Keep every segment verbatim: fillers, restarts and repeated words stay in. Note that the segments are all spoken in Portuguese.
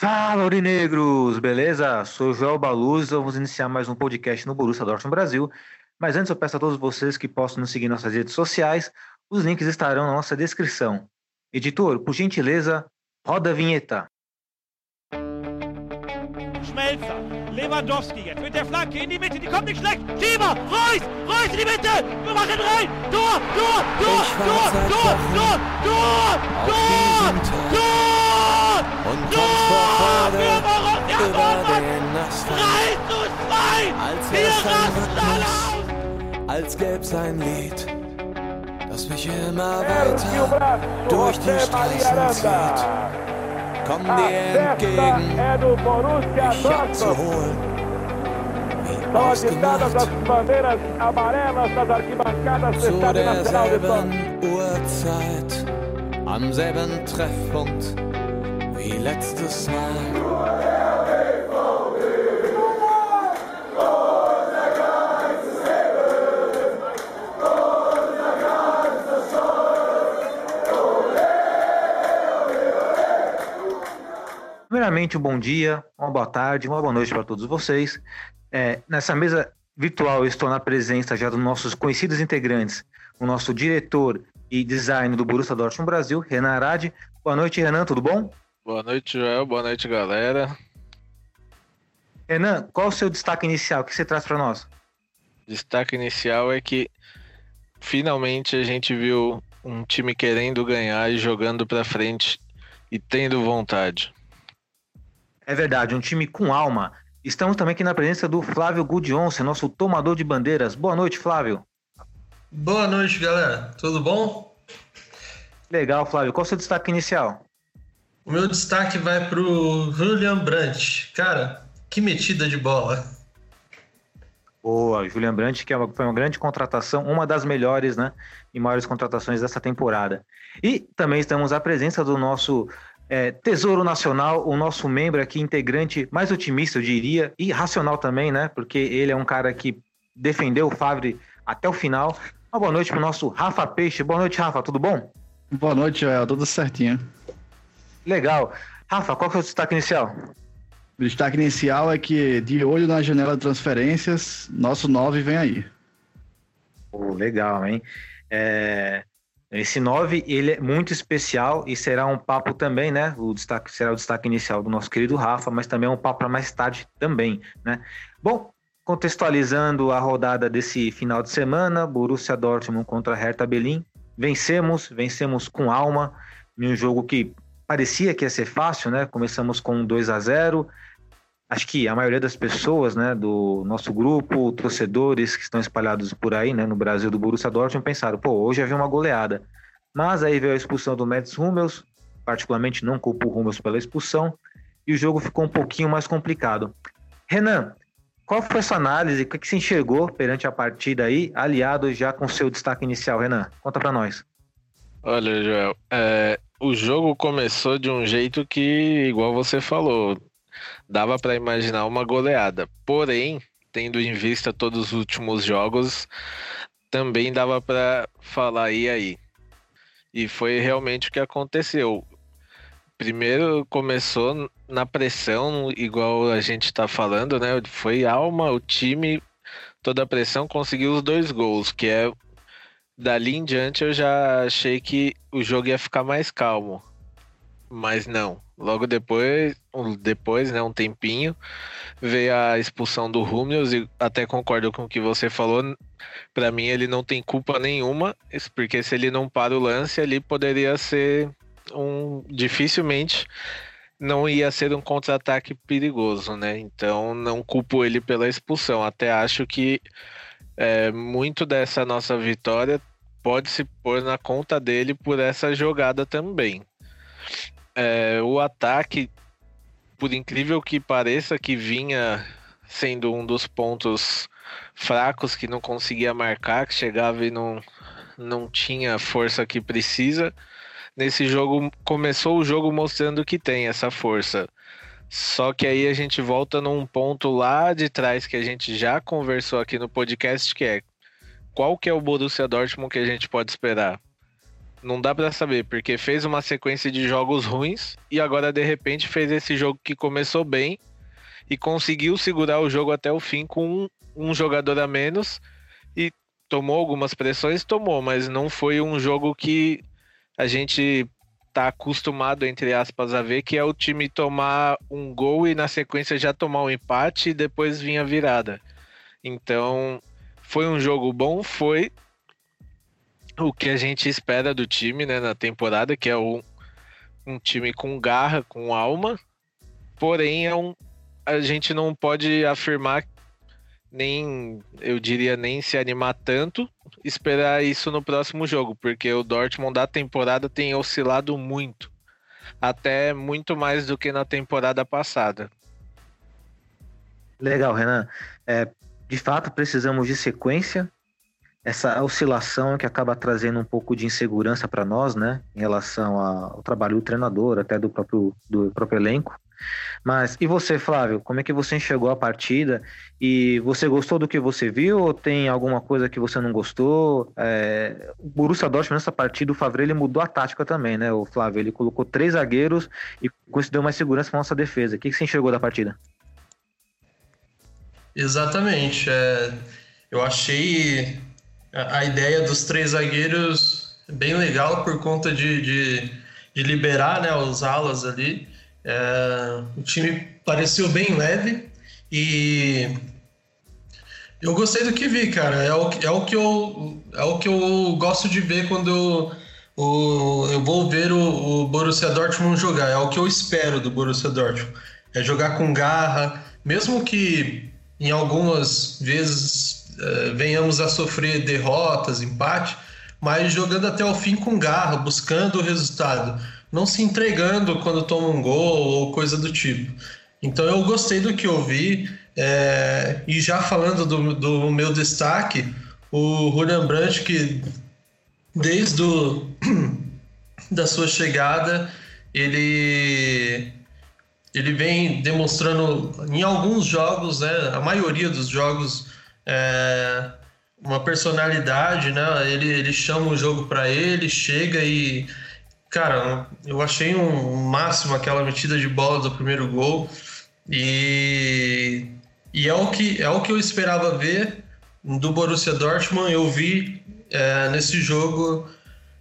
Fala, Aurinegros! Beleza? Sou Joel Baluz, vamos iniciar mais um podcast no Borussia Dortmund Brasil, mas antes eu peço a todos vocês que possam nos seguir em nossas redes sociais, os links estarão na nossa descrição. Editor, por gentileza, roda a vinheta. Schmelzer, Lewandowski jetzt mit der Flanke in die Mitte, die kommt nicht schlecht, Schieber, Reus, Reus in die Mitte, wir machen rein, Tor, Tor, Tor, Tor, Tor, Tor, Tor, Tor, Tor, Tor! Und kommt vor Favre über den Nassfall, als gäb's ein Lied, das mich immer weiter durch die Straßen zieht. Komm dir entgegen, mich abzuholen, wie ausgemacht, zu derselben Uhrzeit, am selben Treffpunkt, wie letztes Mal. Primeiramente, um bom dia, uma boa tarde, uma boa noite para todos vocês. É, nessa mesa virtual, eu estou na presença já dos nossos conhecidos integrantes, o nosso diretor e designer do Borussia Dortmund Brasil, Renan Aradi. Boa noite, Renan, tudo bom? Boa noite, Joel. Boa noite, galera. Renan, qual o seu destaque inicial? O que você traz para nós? Destaque inicial é que finalmente a gente viu um time querendo ganhar e jogando para frente e tendo vontade. É verdade, um time com alma. Estamos também aqui na presença do Flávio Gudionça, nosso tomador de bandeiras. Boa noite, Flávio. Boa noite, galera. Tudo bom? Legal, Flávio. Qual o seu destaque inicial? O meu destaque vai pro Julian Brandt. Cara, que metida de bola. Boa, Julian Brandt, que é uma, foi uma grande contratação, uma das melhores, né? E maiores contratações dessa temporada. E também estamos à presença do nosso é, Tesouro Nacional, o nosso membro aqui, integrante mais otimista, eu diria, e racional também, né? Porque ele é um cara que defendeu o Favre até o final. Uma boa noite pro nosso Rafa Peixe. Boa noite, Rafa, tudo bom? Boa noite, Joel, tudo certinho. Legal. Rafa, qual que é o destaque inicial? O destaque inicial é que, de olho na janela de transferências, nosso nove vem aí. Oh, legal, hein? É... Esse nove, ele é muito especial e será um papo também, né? O destaque, será o destaque inicial do nosso querido Rafa, mas também é um papo para mais tarde também, né? Bom, contextualizando a rodada desse final de semana, Borussia Dortmund contra Hertha Berlim, vencemos, vencemos com alma, em um jogo que parecia que ia ser fácil, né? Começamos com um dois a zero. Acho que a maioria das pessoas, né, do nosso grupo, torcedores que estão espalhados por aí, né, no Brasil do Borussia Dortmund, pensaram, pô, hoje havia uma goleada. Mas aí veio a expulsão do Mats Hummels, particularmente não culpo o Hummels pela expulsão, e o jogo ficou um pouquinho mais complicado. Renan, qual foi a sua análise? O que você enxergou perante a partida aí, aliado já com o seu destaque inicial? Renan, conta pra nós. Olha, Joel, é... o jogo começou de um jeito que, igual você falou, dava para imaginar uma goleada. Porém, tendo em vista todos os últimos jogos, também dava para falar e aí. E foi realmente o que aconteceu. Primeiro começou na pressão, igual a gente está falando, né? Foi alma, o time, toda a pressão, conseguiu os dois gols, que é... Dali em diante eu já achei que o jogo ia ficar mais calmo, mas não. Logo depois, depois né, um tempinho, veio a expulsão do Hummels e até concordo com o que você falou. Para mim ele não tem culpa nenhuma, porque se ele não para o lance ali poderia ser um... dificilmente não ia ser um contra-ataque perigoso, né? Então não culpo ele pela expulsão, até acho que É, muito dessa nossa vitória pode se pôr na conta dele por essa jogada também. É, o ataque, por incrível que pareça, que vinha sendo um dos pontos fracos, que não conseguia marcar, que chegava e não, não tinha a força que precisa. Nesse jogo, começou o jogo mostrando que tem essa força. Só que aí a gente volta num ponto lá de trás que a gente já conversou aqui no podcast, que é qual que é o Borussia Dortmund que a gente pode esperar? não dá pra saber, porque fez uma sequência de jogos ruins e agora de repente fez esse jogo que começou bem e conseguiu segurar o jogo até o fim com um, um jogador a menos e tomou algumas pressões, tomou, mas não foi um jogo que a gente tá acostumado, entre aspas, a ver, que é o time tomar um gol e na sequência já tomar um empate e depois vir a virada. Então, foi um jogo bom, foi o que a gente espera do time, né, na temporada, que é um, um time com garra, com alma, porém é um, a gente não pode afirmar, nem eu diria nem se animar tanto, esperar isso no próximo jogo, porque o Dortmund da temporada tem oscilado muito, até muito mais do que na temporada passada. Legal, Renan. É, de fato, precisamos de sequência. Essa oscilação é que acaba trazendo um pouco de insegurança para nós, né? Em relação ao trabalho do treinador, até do próprio, do próprio elenco. Mas, e você, Flávio? Como é que você enxergou a partida? E você gostou do que você viu? Ou tem alguma coisa que você não gostou? É, o Borussia Dortmund, nessa partida, o Favre, ele mudou a tática também, né, o Flávio? Ele colocou três zagueiros e com isso deu mais segurança para nossa defesa. O que, que você enxergou da partida? Exatamente. É, eu achei a ideia dos três zagueiros bem legal por conta de, de, de liberar, né, os alas ali. É, o time pareceu bem leve e eu gostei do que vi, cara. É o, é o, que, eu, é o que eu gosto de ver quando eu, o, eu vou ver o, o Borussia Dortmund jogar. É o que eu espero do Borussia Dortmund. É jogar com garra, mesmo que em algumas vezes é, venhamos a sofrer derrotas, empate, mas jogando até o fim com garra, buscando o resultado. Não se entregando quando toma um gol ou coisa do tipo. Então eu gostei do que eu vi. É, e já falando do, do meu destaque, o Julian Brandt, que desde o, da sua chegada, ele, ele vem demonstrando em alguns jogos, né, a maioria dos jogos, é, uma personalidade, né? Ele, ele chama o jogo para ele, chega e... Cara, eu achei um máximo aquela metida de bola do primeiro gol e, e é, o que, é o que eu esperava ver do Borussia Dortmund. Eu vi é, nesse jogo,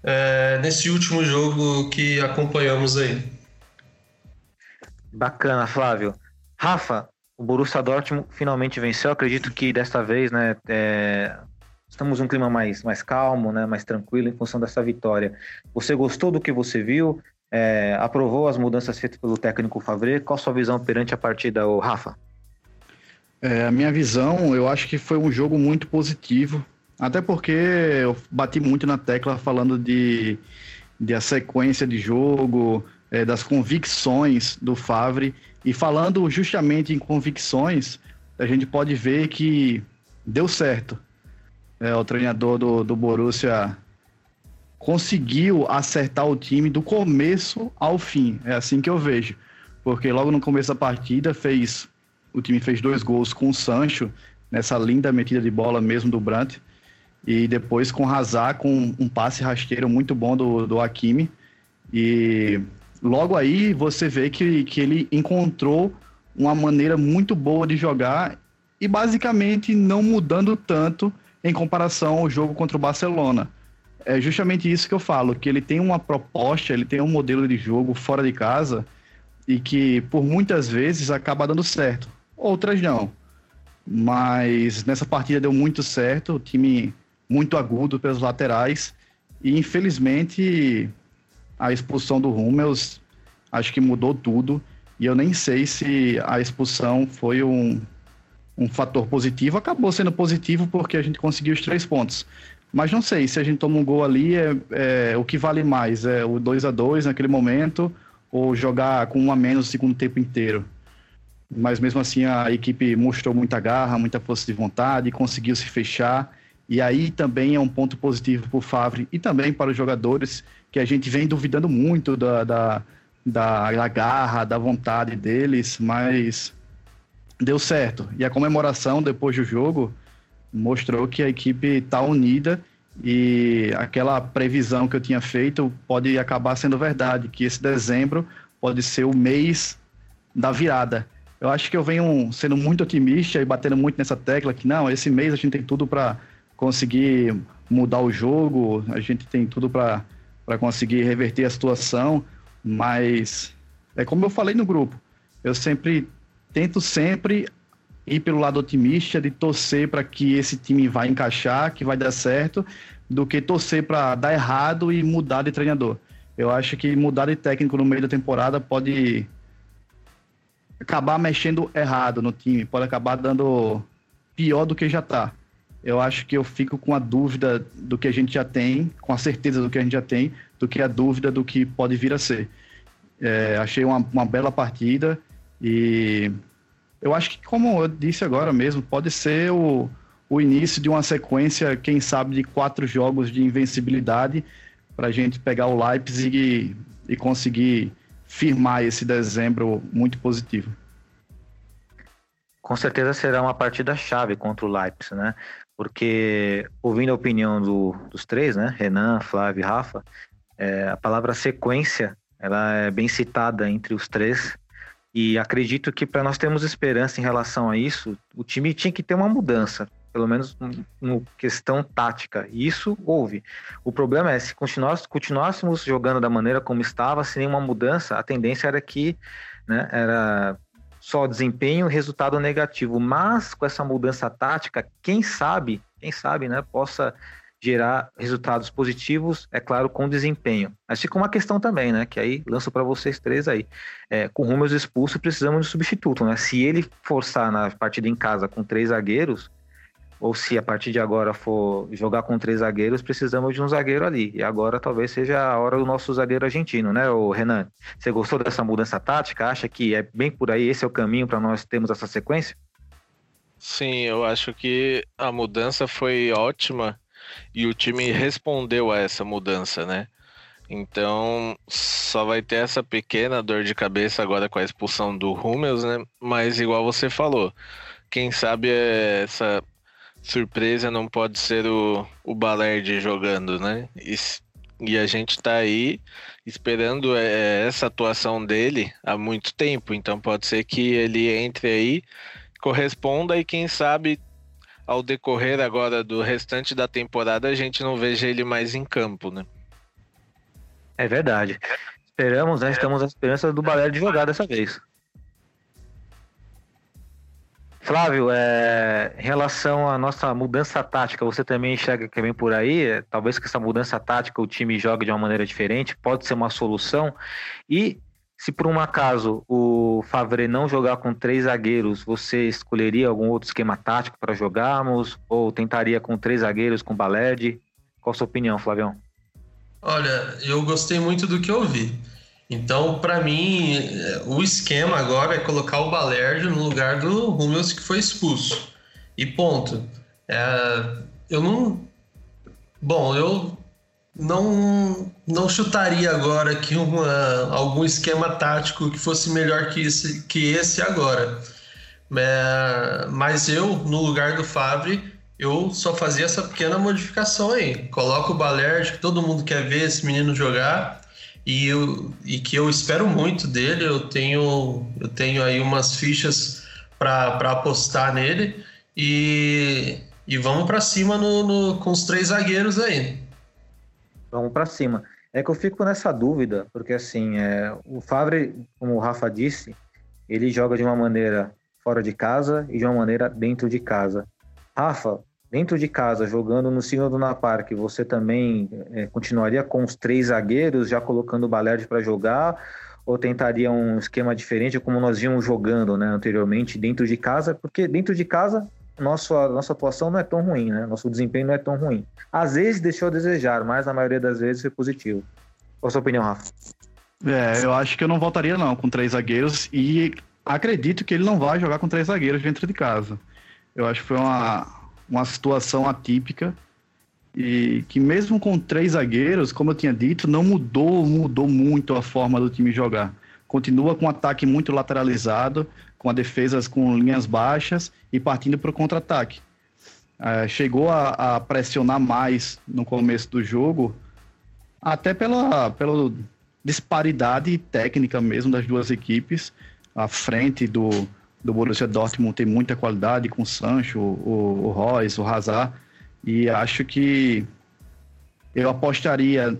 é, nesse último jogo que acompanhamos aí. Bacana, Flávio. Rafa, o Borussia Dortmund finalmente venceu. Acredito que desta vez, né, é... estamos num clima mais, mais calmo, né, mais tranquilo em função dessa vitória. Você gostou do que você viu? É, aprovou as mudanças feitas pelo técnico Favre? Qual a sua visão perante a partida, Rafa? É, a minha visão, eu acho que foi um jogo muito positivo, até porque eu bati muito na tecla falando de, de a sequência de jogo, é, das convicções do Favre, e falando justamente em convicções, a gente pode ver que deu certo. É, o treinador do, do Borussia conseguiu acertar o time do começo ao fim. É assim que eu vejo. Porque logo no começo da partida, fez, o time fez dois gols com o Sancho, nessa linda metida de bola mesmo do Brandt. E depois com o Hazard, com um passe rasteiro muito bom do, do Hakimi. E logo aí você vê que, que ele encontrou uma maneira muito boa de jogar e basicamente não mudando tanto em comparação ao jogo contra o Barcelona. É justamente isso que eu falo, que ele tem uma proposta, ele tem um modelo de jogo fora de casa e que por muitas vezes acaba dando certo, outras não. Mas nessa partida deu muito certo, o time muito agudo pelos laterais e infelizmente a expulsão do Hummels acho que mudou tudo e eu nem sei se a expulsão foi um... um fator positivo, acabou sendo positivo porque a gente conseguiu os três pontos. Mas não sei, se a gente toma um gol ali, é, é, o que vale mais? É o dois a dois naquele momento ou jogar com um a menos o segundo tempo inteiro? Mas mesmo assim a equipe mostrou muita garra, muita força de vontade, conseguiu se fechar. E aí também é um ponto positivo para o Favre e também para os jogadores que a gente vem duvidando muito da, da, da, da garra, da vontade deles, mas... deu certo. E a comemoração depois do jogo mostrou que a equipe está unida e aquela previsão que eu tinha feito pode acabar sendo verdade, que esse dezembro pode ser o mês da virada. Eu acho que eu venho sendo muito otimista e batendo muito nessa tecla que não, esse mês a gente tem tudo para conseguir mudar o jogo, a gente tem tudo para para conseguir reverter a situação, mas é como eu falei no grupo, eu sempre tento sempre ir pelo lado otimista de torcer para que esse time vai encaixar, que vai dar certo, do que torcer para dar errado e mudar de treinador. Eu acho que mudar de técnico no meio da temporada pode acabar mexendo errado no time, pode acabar dando pior do que já está. Eu acho que eu fico com a dúvida do que a gente já tem, com a certeza do que a gente já tem, do que a dúvida do que pode vir a ser. É, achei uma, uma bela partida e eu acho que, como eu disse agora mesmo, pode ser o, o início de uma sequência, quem sabe, de quatro jogos de invencibilidade para a gente pegar o Leipzig e, e conseguir firmar esse dezembro muito positivo. Com certeza será uma partida chave contra o Leipzig, né? Porque, ouvindo a opinião do, dos três, né? Renan, Flávio e Rafa, é, a palavra sequência ela é bem citada entre os três e acredito que, para nós termos esperança em relação a isso, o time tinha que ter uma mudança, pelo menos uma questão tática, e isso houve. O problema é, se continuássemos jogando da maneira como estava, sem nenhuma mudança, a tendência era que, né, era só desempenho e resultado negativo, mas com essa mudança tática, quem sabe, quem sabe, né, possa gerar resultados positivos, é claro, com desempenho. Mas fica uma questão também, né, que aí lanço para vocês três aí. É, com o Hummels expulso, precisamos de substituto, né? Se ele forçar na partida em casa com três zagueiros, ou se a partir de agora for jogar com três zagueiros, precisamos de um zagueiro ali. E agora talvez seja a hora do nosso zagueiro argentino, né, o Renan? Você gostou dessa mudança tática? Acha que é bem por aí, esse é o caminho para nós termos essa sequência? Sim, eu acho que a mudança foi ótima e o time Sim. respondeu a essa mudança, né? Então, só vai ter essa pequena dor de cabeça agora com a expulsão do Hummels, né? Mas igual você falou, quem sabe essa surpresa não pode ser o, o Balerdi jogando, né? E, e a gente tá aí esperando é, essa atuação dele há muito tempo, então pode ser que ele entre aí, corresponda e quem sabe ao decorrer agora do restante da temporada a gente não veja ele mais em campo, né? É verdade. Esperamos, né? Estamos à esperança do Balerdi jogar dessa vez. Flávio, é, em relação à nossa mudança tática, você também enxerga que vem por aí? É, talvez que essa mudança tática o time jogue de uma maneira diferente, pode ser uma solução. E se por um acaso o Favre não jogar com três zagueiros, você escolheria algum outro esquema tático para jogarmos? Ou tentaria com três zagueiros, com Balerdi? Qual a sua opinião, Flavião? Olha, eu gostei muito do que eu vi. Então, para mim, o esquema agora é colocar o Balerdi no lugar do Hummels, que foi expulso. E ponto. É, eu não... Bom, eu não, não chutaria agora aqui uma, algum esquema tático que fosse melhor que esse, que esse agora. É, mas eu, no lugar do Favre, eu só fazia essa pequena modificação aí. Coloco o Balerdi, que todo mundo quer ver esse menino jogar. E, eu, e que eu espero muito dele, eu tenho, eu tenho aí umas fichas para apostar nele e, e vamos para cima no, no, com os três zagueiros aí. Vamos para cima. É que eu fico nessa dúvida, porque assim, é, o Favre, como o Rafa disse, ele joga de uma maneira fora de casa e de uma maneira dentro de casa. Rafa, dentro de casa, jogando no Signal Iduna Park, você também é, continuaria com os três zagueiros, já colocando o Balerdi para jogar, ou tentaria um esquema diferente, como nós vimos jogando, né, anteriormente, dentro de casa? Porque dentro de casa, nossa, nossa atuação não é tão ruim, né? Nosso desempenho não é tão ruim. Às vezes deixou a desejar, mas na maioria das vezes foi positivo. Qual a sua opinião, Rafa? É, eu acho que eu não voltaria não com três zagueiros, e acredito que ele não vai jogar com três zagueiros dentro de casa. Eu acho que foi uma... uma situação atípica e que mesmo com três zagueiros, como eu tinha dito, não mudou, mudou muito a forma do time jogar. Continua com um ataque muito lateralizado, com a defesa com linhas baixas e partindo para o contra-ataque. É, chegou a, a pressionar mais no começo do jogo, até pela, pela disparidade técnica mesmo das duas equipes. A frente do, do Borussia Dortmund tem muita qualidade com o Sancho, o, o Reus, o Hazard, e acho que eu apostaria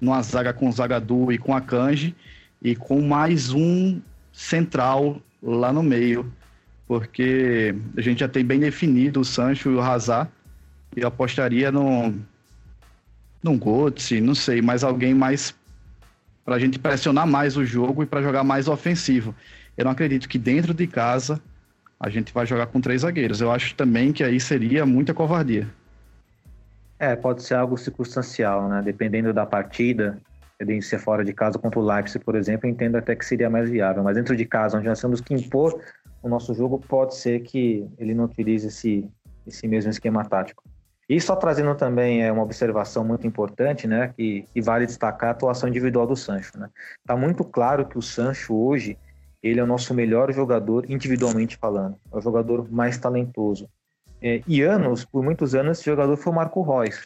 numa zaga com o Zagadou e com a Kanji, e com mais um central lá no meio, porque a gente já tem bem definido o Sancho e o Hazard, e eu apostaria num, num Götze, não sei, mas alguém mais para a gente pressionar mais o jogo e para jogar mais ofensivo. Eu não acredito que dentro de casa a gente vai jogar com três zagueiros. Eu acho também que aí seria muita covardia. É, pode ser algo circunstancial, né? Dependendo da partida, de ser fora de casa contra o Leipzig, por exemplo, eu entendo até que seria mais viável. Mas dentro de casa, onde nós temos que impor o nosso jogo, pode ser que ele não utilize esse, esse mesmo esquema tático. E só trazendo também é, uma observação muito importante, né, que, que vale destacar a atuação individual do Sancho, né? Tá muito claro que o Sancho hoje, ele é o nosso melhor jogador, individualmente falando. É o jogador mais talentoso. É, e anos, por muitos anos, esse jogador foi o Marco Reus.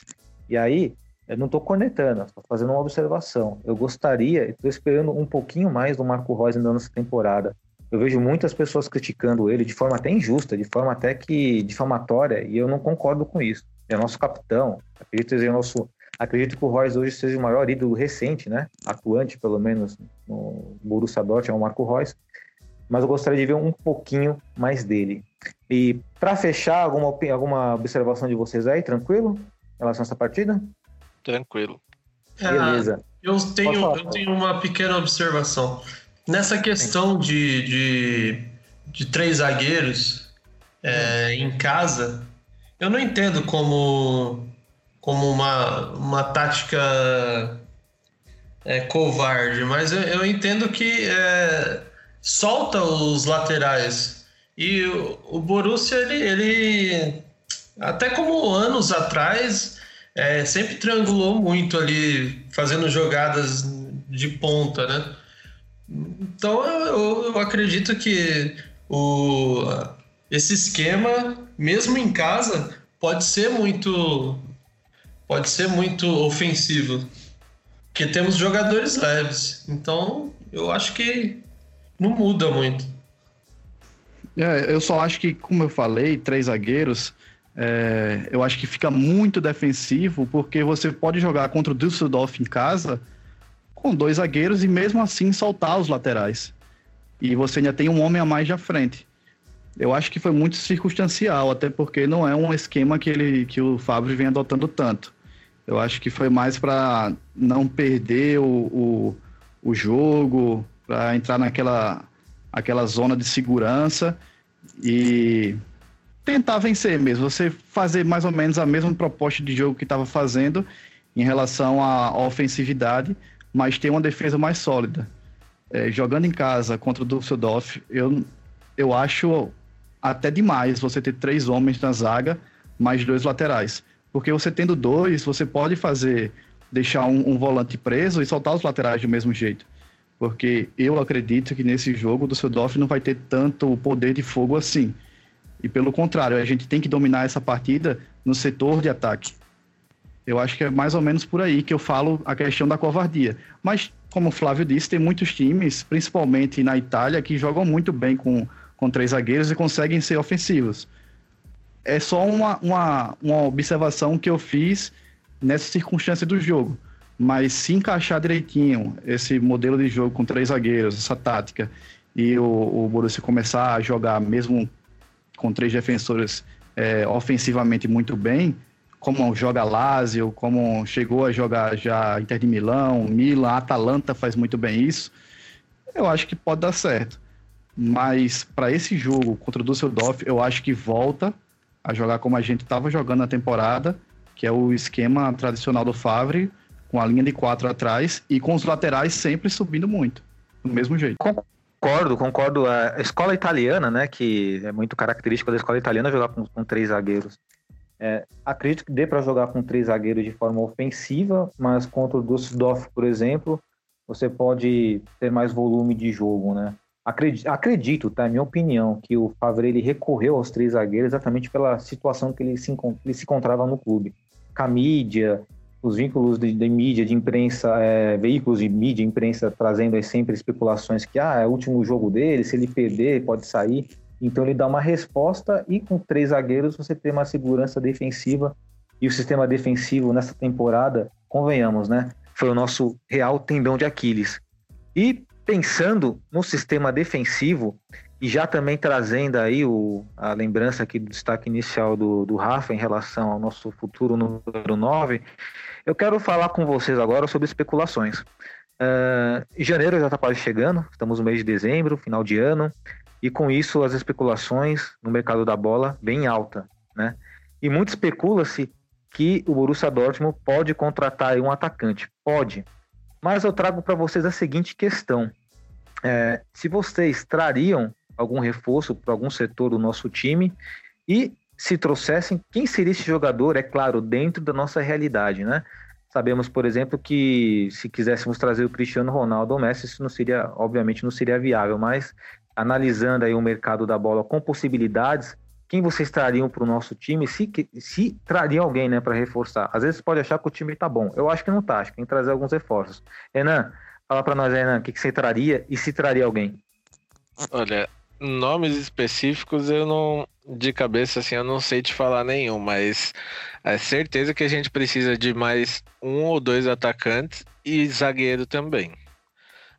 E aí, eu não estou cornetando, estou fazendo uma observação. Eu gostaria, estou esperando um pouquinho mais do Marco Reus ainda nessa temporada. Eu vejo muitas pessoas criticando ele de forma até injusta, de forma até que difamatória, e eu não concordo com isso. É nosso capitão, acredito, é nosso, acredito que o Reus hoje seja o maior ídolo recente, né? Atuante, pelo menos, no Borussia Dortmund, é o Marco Reus. Mas eu gostaria de ver um pouquinho mais dele. E para fechar, alguma, alguma observação de vocês aí, tranquilo? Em relação a essa partida? Tranquilo. Beleza. Ah, eu, tenho, eu tenho uma pequena observação. Nessa questão de, de, de três zagueiros é, em casa, eu não entendo como, como uma, uma tática é, covarde, mas eu, eu entendo que é, solta os laterais. E o, o Borussia, ele, ele, até como anos atrás... É, sempre triangulou muito ali, fazendo jogadas de ponta, né? Então eu, eu acredito que o, esse esquema, mesmo em casa, pode ser muito, pode ser muito ofensivo, porque temos jogadores leves. Então eu acho que não muda muito. É, eu só acho que, como eu falei, três zagueiros... É, eu acho que fica muito defensivo, porque você pode jogar contra o Düsseldorf em casa com dois zagueiros e mesmo assim soltar os laterais. E você ainda tem um homem a mais à frente. Eu acho que foi muito circunstancial, até porque não é um esquema que, ele, que o Favre vem adotando tanto. Eu acho que foi mais para não perder o, o, o jogo, para entrar naquela aquela zona de segurança e... tentar vencer mesmo, você fazer mais ou menos a mesma proposta de jogo que estava fazendo em relação à ofensividade, mas ter uma defesa mais sólida. É, jogando em casa contra o Düsseldorf, eu, eu acho até demais você ter três homens na zaga, mais dois laterais. Porque você tendo dois, você pode fazer, deixar um, um volante preso e soltar os laterais do mesmo jeito. Porque eu acredito que nesse jogo o Düsseldorf não vai ter tanto poder de fogo assim. E pelo contrário, a gente tem que dominar essa partida no setor de ataque. Eu acho que é mais ou menos por aí que eu falo a questão da covardia. Mas, como o Flávio disse, tem muitos times, principalmente na Itália, que jogam muito bem com, com três zagueiros e conseguem ser ofensivos. É só uma, uma, uma observação que eu fiz nessa circunstância do jogo. Mas se encaixar direitinho esse modelo de jogo com três zagueiros, essa tática, e o, o Borussia começar a jogar mesmo... com três defensores é, ofensivamente muito bem, como joga Lazio, como chegou a jogar já Inter de Milão, Milan, Atalanta faz muito bem isso, eu acho que pode dar certo. Mas para esse jogo contra o Düsseldorf, eu acho que volta a jogar como a gente estava jogando na temporada, que é o esquema tradicional do Favre, com a linha de quatro atrás e com os laterais sempre subindo muito, do mesmo jeito. Concordo, concordo. A escola italiana, né, que é muito característica da escola italiana jogar com, com três zagueiros. É, acredito que dê para jogar com três zagueiros de forma ofensiva, mas contra o Düsseldorf, por exemplo, você pode ter mais volume de jogo, né? Acredito, acredito, tá? Minha opinião, que o Favre ele recorreu aos três zagueiros exatamente pela situação que ele se, ele se encontrava no clube. Com a mídia, os vínculos de, de mídia, de imprensa, é, veículos de mídia, imprensa, trazendo aí sempre especulações que ah, é o último jogo dele, se ele perder, pode sair. Então ele dá uma resposta e com três zagueiros você tem uma segurança defensiva. E o sistema defensivo nessa temporada, convenhamos, né? Foi o nosso real tendão de Aquiles. E pensando no sistema defensivo, e já também trazendo aí o, a lembrança aqui do destaque inicial do, do Rafa em relação ao nosso futuro número nove, eu quero falar com vocês agora sobre especulações. Uh, janeiro já está quase chegando, estamos no mês de dezembro, final de ano, e com isso as especulações no mercado da bola bem alta, né? E muito especula-se que o Borussia Dortmund pode contratar um atacante, pode. Mas eu trago para vocês a seguinte questão. É, se vocês trariam algum reforço para algum setor do nosso time e se trouxessem, quem seria esse jogador, é claro, dentro da nossa realidade, né? Sabemos, por exemplo, que se quiséssemos trazer o Cristiano Ronaldo ou Messi, isso não seria, obviamente não seria viável, mas analisando aí o mercado da bola com possibilidades, quem vocês trariam para o nosso time, se, se trariam alguém, né, para reforçar. Às vezes pode achar que o time está bom. Eu acho que não está, acho que tem que trazer alguns reforços. Renan, fala para nós, Renan, o que, que você traria e se traria alguém? Olha, nomes específicos eu não, de cabeça assim, eu não sei te falar nenhum, mas é certeza que a gente precisa de mais um ou dois atacantes e zagueiro também.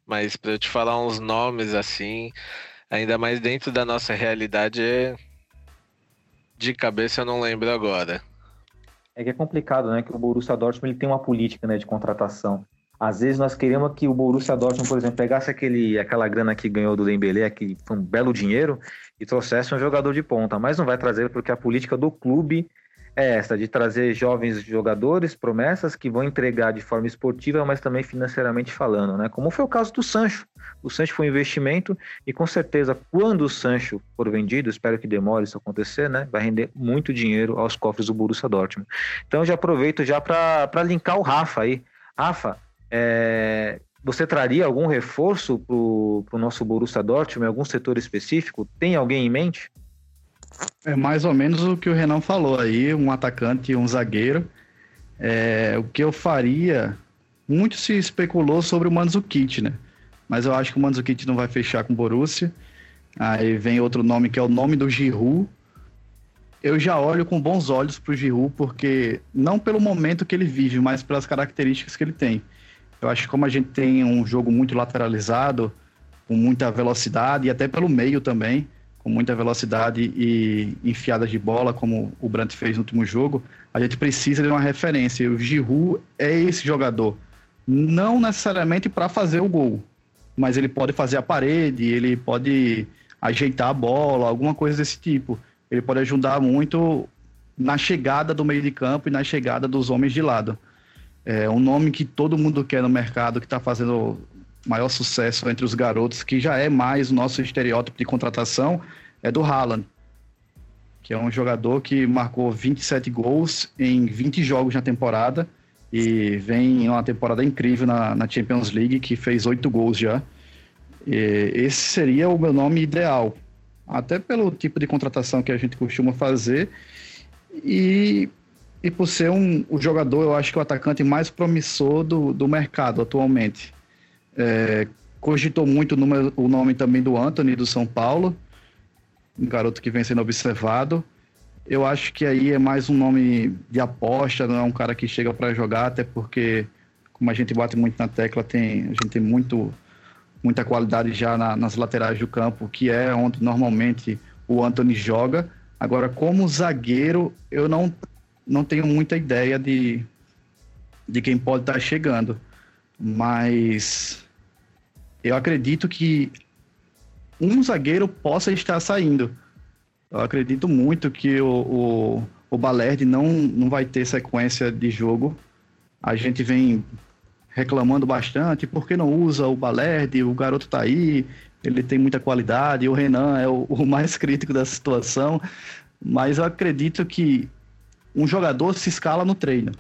Mas para eu te falar uns nomes assim, ainda mais dentro da nossa realidade, é... de cabeça eu não lembro agora. É que é complicado, né? Que o Borussia Dortmund ele tem uma política, né, de contratação. Às vezes nós queremos que o Borussia Dortmund, por exemplo, pegasse aquele, aquela grana que ganhou do Dembélé, que foi um belo dinheiro, e trouxesse um jogador de ponta. Mas não vai trazer, porque a política do clube é essa, de trazer jovens jogadores, promessas, que vão entregar de forma esportiva, mas também financeiramente falando, né? Como foi o caso do Sancho. O Sancho foi um investimento e, com certeza, quando o Sancho for vendido, espero que demore isso acontecer, né, vai render muito dinheiro aos cofres do Borussia Dortmund. Então, já aproveito já para linkar o Rafa aí. Rafa, é, você traria algum reforço para o nosso Borussia Dortmund em algum setor específico? Tem alguém em mente? É mais ou menos o que o Renan falou aí, um atacante e um zagueiro. É, o que eu faria... Muito se especulou sobre o Mandzukic, né? Mas eu acho que o Mandzukic não vai fechar com o Borussia. Aí vem outro nome, que é o nome do Giroud. Eu já olho com bons olhos para o Giroud, porque não pelo momento que ele vive, mas pelas características que ele tem. Eu acho que como a gente tem um jogo muito lateralizado, com muita velocidade, e até pelo meio também, com muita velocidade e enfiadas de bola, como o Brandt fez no último jogo, a gente precisa de uma referência. E o Giroud é esse jogador. Não necessariamente para fazer o gol, mas ele pode fazer a parede, ele pode ajeitar a bola, alguma coisa desse tipo. Ele pode ajudar muito na chegada do meio de campo e na chegada dos homens de lado. É um nome que todo mundo quer no mercado, que está fazendo maior sucesso entre os garotos, que já é mais o nosso estereótipo de contratação, é do Haaland, que é um jogador que marcou vinte e sete gols em vinte jogos na temporada, e vem uma temporada incrível na, na Champions League, que fez oito gols já. E esse seria o meu nome ideal, até pelo tipo de contratação que a gente costuma fazer, e, e por ser um, o jogador, eu acho que o atacante mais promissor do, do mercado atualmente. É, cogitou muito o nome, o nome também do Antony, do São Paulo, um garoto que vem sendo observado. Eu acho que aí é mais um nome de aposta, não é um cara que chega para jogar, até porque, como a gente bate muito na tecla, tem, a gente tem muito, muita qualidade já na, nas laterais do campo, que é onde normalmente o Antony joga. Agora, como zagueiro, eu não, não tenho muita ideia de, de quem pode estar chegando, mas eu acredito que um zagueiro possa estar saindo. Eu acredito muito que o, o, o Balerdi não, não vai ter sequência de jogo. A gente vem reclamando bastante, por que não usa o Balerdi? O garoto tá aí, ele tem muita qualidade, o Renan é o, o mais crítico da situação, mas eu acredito que um jogador se escala no treino.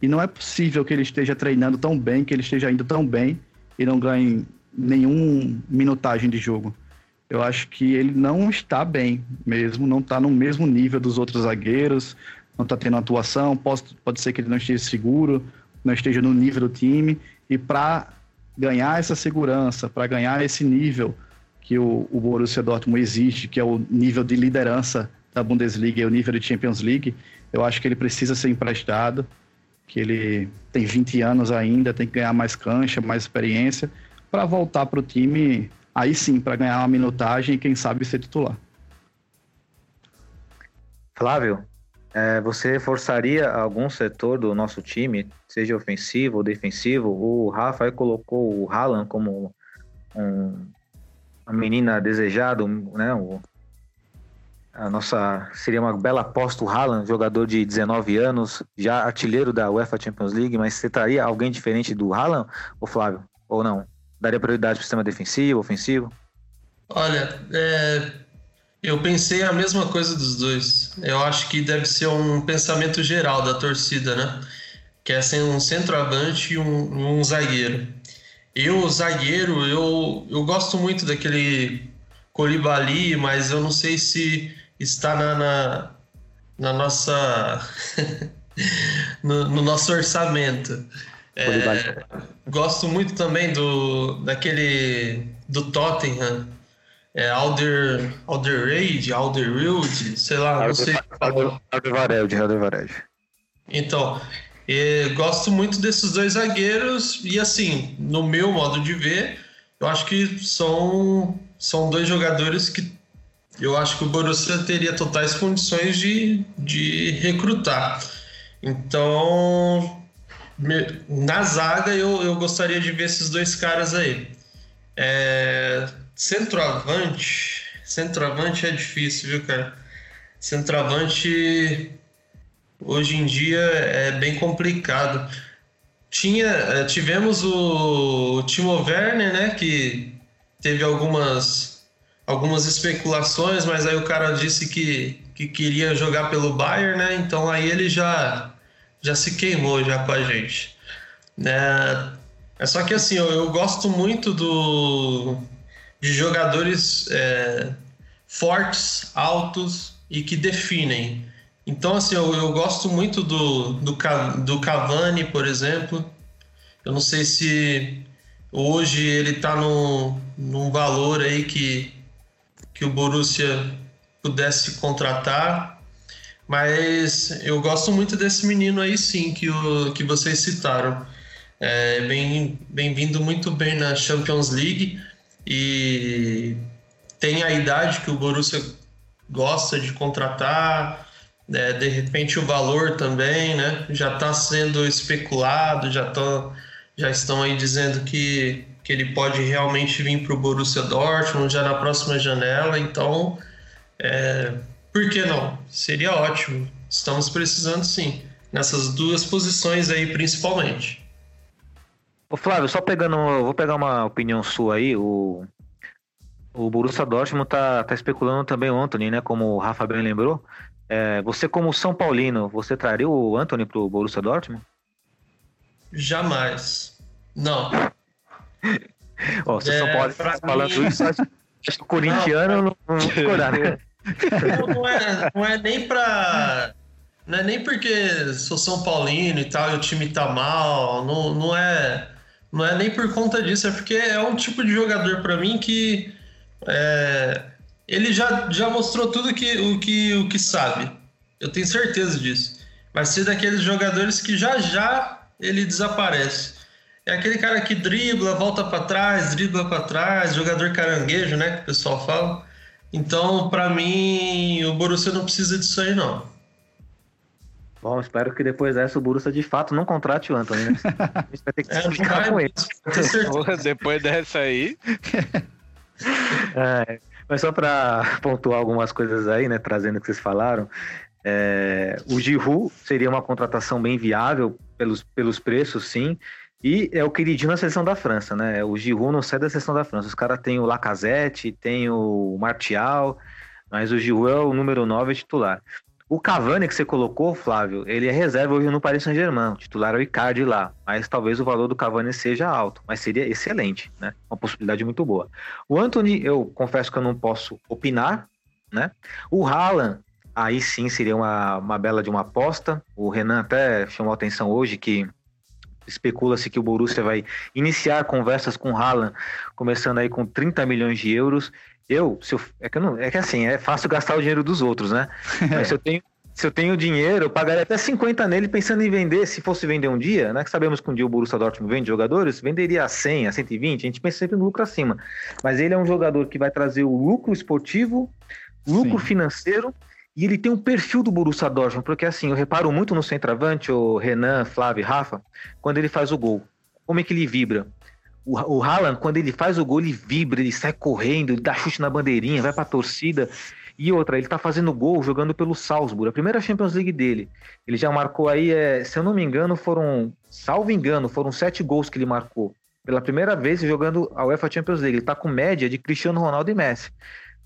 E não é possível que ele esteja treinando tão bem, que ele esteja indo tão bem e não ganhe nenhum minutagem de jogo. Eu acho que ele não está bem mesmo, não está no mesmo nível dos outros zagueiros, não está tendo atuação, pode, pode ser que ele não esteja seguro, não esteja no nível do time, e para ganhar essa segurança, para ganhar esse nível que o, o Borussia Dortmund exige, que é o nível de liderança da Bundesliga e o nível de Champions League, eu acho que ele precisa ser emprestado, que ele tem vinte anos ainda, tem que ganhar mais cancha, mais experiência, para voltar para o time... Aí sim, para ganhar uma minutagem e quem sabe ser titular. Flávio, é, você reforçaria algum setor do nosso time, seja ofensivo ou defensivo? O Rafa colocou o Haaland como um, uma menina desejada, né? O, a nossa, seria uma bela aposta o Haaland, jogador de dezenove anos, já artilheiro da UEFA Champions League, mas você traria alguém diferente do Haaland, ou Flávio, ou não? Daria prioridade para o sistema defensivo, ofensivo? Olha, é, eu pensei a mesma coisa dos dois. Eu acho que deve ser um pensamento geral da torcida, né? Que é ser um centroavante e um, um zagueiro. Eu, zagueiro, eu, eu gosto muito daquele Coulibaly, mas eu não sei se está na, na, na nossa... no, no nosso orçamento. É, gosto muito também do daquele do Tottenham, é, Alder, Alderweireld, Alderweireld, sei lá, não sei. Alderweireld, Alderweireld. Então, é, gosto muito desses dois zagueiros e assim, no meu modo de ver, eu acho que são são dois jogadores que eu acho que o Borussia teria totais condições de, de recrutar. Então, na zaga eu, eu gostaria de ver esses dois caras aí. É, centroavante centroavante é difícil, viu, cara? Centroavante hoje em dia é bem complicado. Tinha, tivemos o Timo Werner, né, que teve algumas, algumas especulações, mas aí o cara disse que, que queria jogar pelo Bayern, né? Então aí ele já já se queimou já com a gente. É, é só que assim, eu, eu gosto muito do, de jogadores é, fortes, altos e que definem. Então assim, eu, eu gosto muito do, do, do Cavani, por exemplo. Eu não sei se hoje ele está num, num valor aí que, que o Borussia pudesse contratar. Mas eu gosto muito desse menino aí, sim, que, o, que vocês citaram. É, bem, bem vindo muito bem na Champions League e tem a idade que o Borussia gosta de contratar, é, de repente o valor também, né? Já está sendo especulado, já, tá, já estão aí dizendo que, que ele pode realmente vir para o Borussia Dortmund já na próxima janela, então... É, por que não? Seria ótimo. Estamos precisando, sim. Nessas duas posições aí, principalmente. Ô Flávio, só pegando... Vou pegar uma opinião sua aí. O, o Borussia Dortmund tá, tá especulando também o Antony, né? Como o Rafa bem lembrou. É, você, como São Paulino, você traria o Antony pro Borussia Dortmund? Jamais. Não. Ó, se é, São Paulo tá falando mim... isso, acho que o corintiano não, pra... não, não escolharia. Não, não, é, não é nem pra. Não é nem porque sou São Paulino e tal, e o time tá mal. Não, não, é, não é nem por conta disso, é porque é um tipo de jogador pra mim que é, ele já, já mostrou tudo que, o, que, o que sabe. Eu tenho certeza disso. Vai ser daqueles jogadores que já já ele desaparece. É aquele cara que dribla, volta pra trás, dribla pra trás, jogador caranguejo, né? Que o pessoal fala. Então, para mim, o Borussia não precisa disso aí, não. Bom, espero que depois dessa o Borussia, de fato, não contrate o Antony, né? A gente vai ter que explicar é, com ele. Depois dessa aí... É, mas só para pontuar algumas coisas aí, né? Trazendo o que vocês falaram. É, o Giroud seria uma contratação bem viável pelos, pelos preços, sim. E é o queridinho na seleção da França, né? O Giroud não sai da seleção da França. Os caras têm o Lacazette, tem o Martial, mas o Giroud é o número nove titular. O Cavani que você colocou, Flávio, ele é reserva hoje no Paris Saint-Germain, o titular é o Icardi lá, mas talvez o valor do Cavani seja alto, mas seria excelente, né? Uma possibilidade muito boa. O Antony, eu confesso que eu não posso opinar, né? O Haaland, aí sim seria uma, uma bela de uma aposta. O Renan até chamou a atenção hoje que especula-se que o Borussia vai iniciar conversas com o Haaland, começando aí com trinta milhões de euros. Eu, se eu, é, que eu não, é que assim, é fácil gastar o dinheiro dos outros, né? Mas se eu tenho, se eu tenho dinheiro, eu pagaria até cinquenta nele pensando em vender, se fosse vender um dia, né? Que sabemos que um dia o Borussia Dortmund vende jogadores, venderia a cem, a cento e vinte, a gente pensa sempre no lucro acima. Mas ele é um jogador que vai trazer o lucro esportivo, lucro Sim. financeiro, e ele tem um perfil do Borussia Dortmund, porque assim, eu reparo muito no centroavante, o Renan, Flávio e Rafa, quando ele faz o gol, como é que ele vibra? O, o Haaland, quando ele faz o gol, ele vibra, ele sai correndo, ele dá chute na bandeirinha, vai pra torcida. E outra, ele tá fazendo gol jogando pelo Salzburg, a primeira Champions League dele. Ele já marcou aí, é, se eu não me engano, foram, salvo engano, foram sete gols que ele marcou. Pela primeira vez jogando a UEFA Champions League. Ele tá com média de Cristiano Ronaldo e Messi.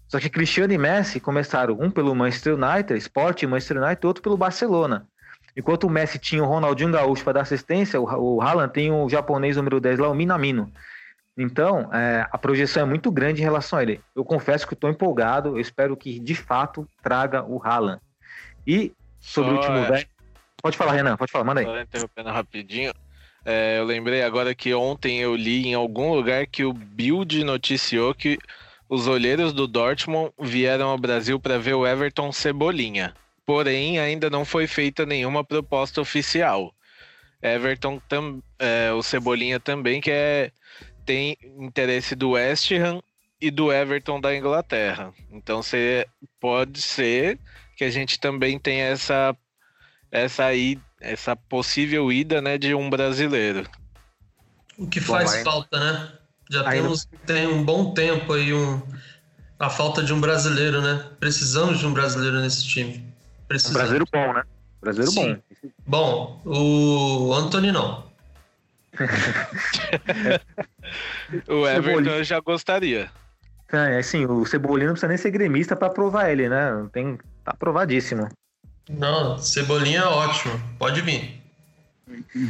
Só que Cristiano e Messi começaram um pelo Manchester United, Sporting, Manchester United, outro pelo Barcelona. Enquanto o Messi tinha o Ronaldinho Gaúcho para dar assistência, o Haaland tem o japonês número dez lá, o Minamino. Então, é, a projeção é muito grande em relação a ele. Eu confesso que estou empolgado, eu espero que, de fato, traga o Haaland. E, sobre Só o último... É... velho, pode falar, Renan, pode falar, manda aí. Só interrompendo rapidinho. É, eu lembrei agora que ontem eu li em algum lugar que o Bild noticiou que os olheiros do Dortmund vieram ao Brasil para ver o Everton Cebolinha. Porém, ainda não foi feita nenhuma proposta oficial. Everton, tam, é, o Cebolinha também, que é, tem interesse do West Ham e do Everton da Inglaterra. Então, cê, pode ser que a gente também tenha essa, essa, ida, essa possível ida, né, de um brasileiro. O que faz Bom, falta, né? Já temos, tem um bom tempo aí um, a falta de um brasileiro, né? Precisamos de um brasileiro nesse time. Um brasileiro bom, né? Brasileiro Sim. bom. Bom, o Antony não. O Everton eu já gostaria. É, assim, o Cebolinha não precisa nem ser gremista pra aprovar ele, né? Tem... Tá aprovadíssimo. Não, Cebolinha é ótimo. Pode vir.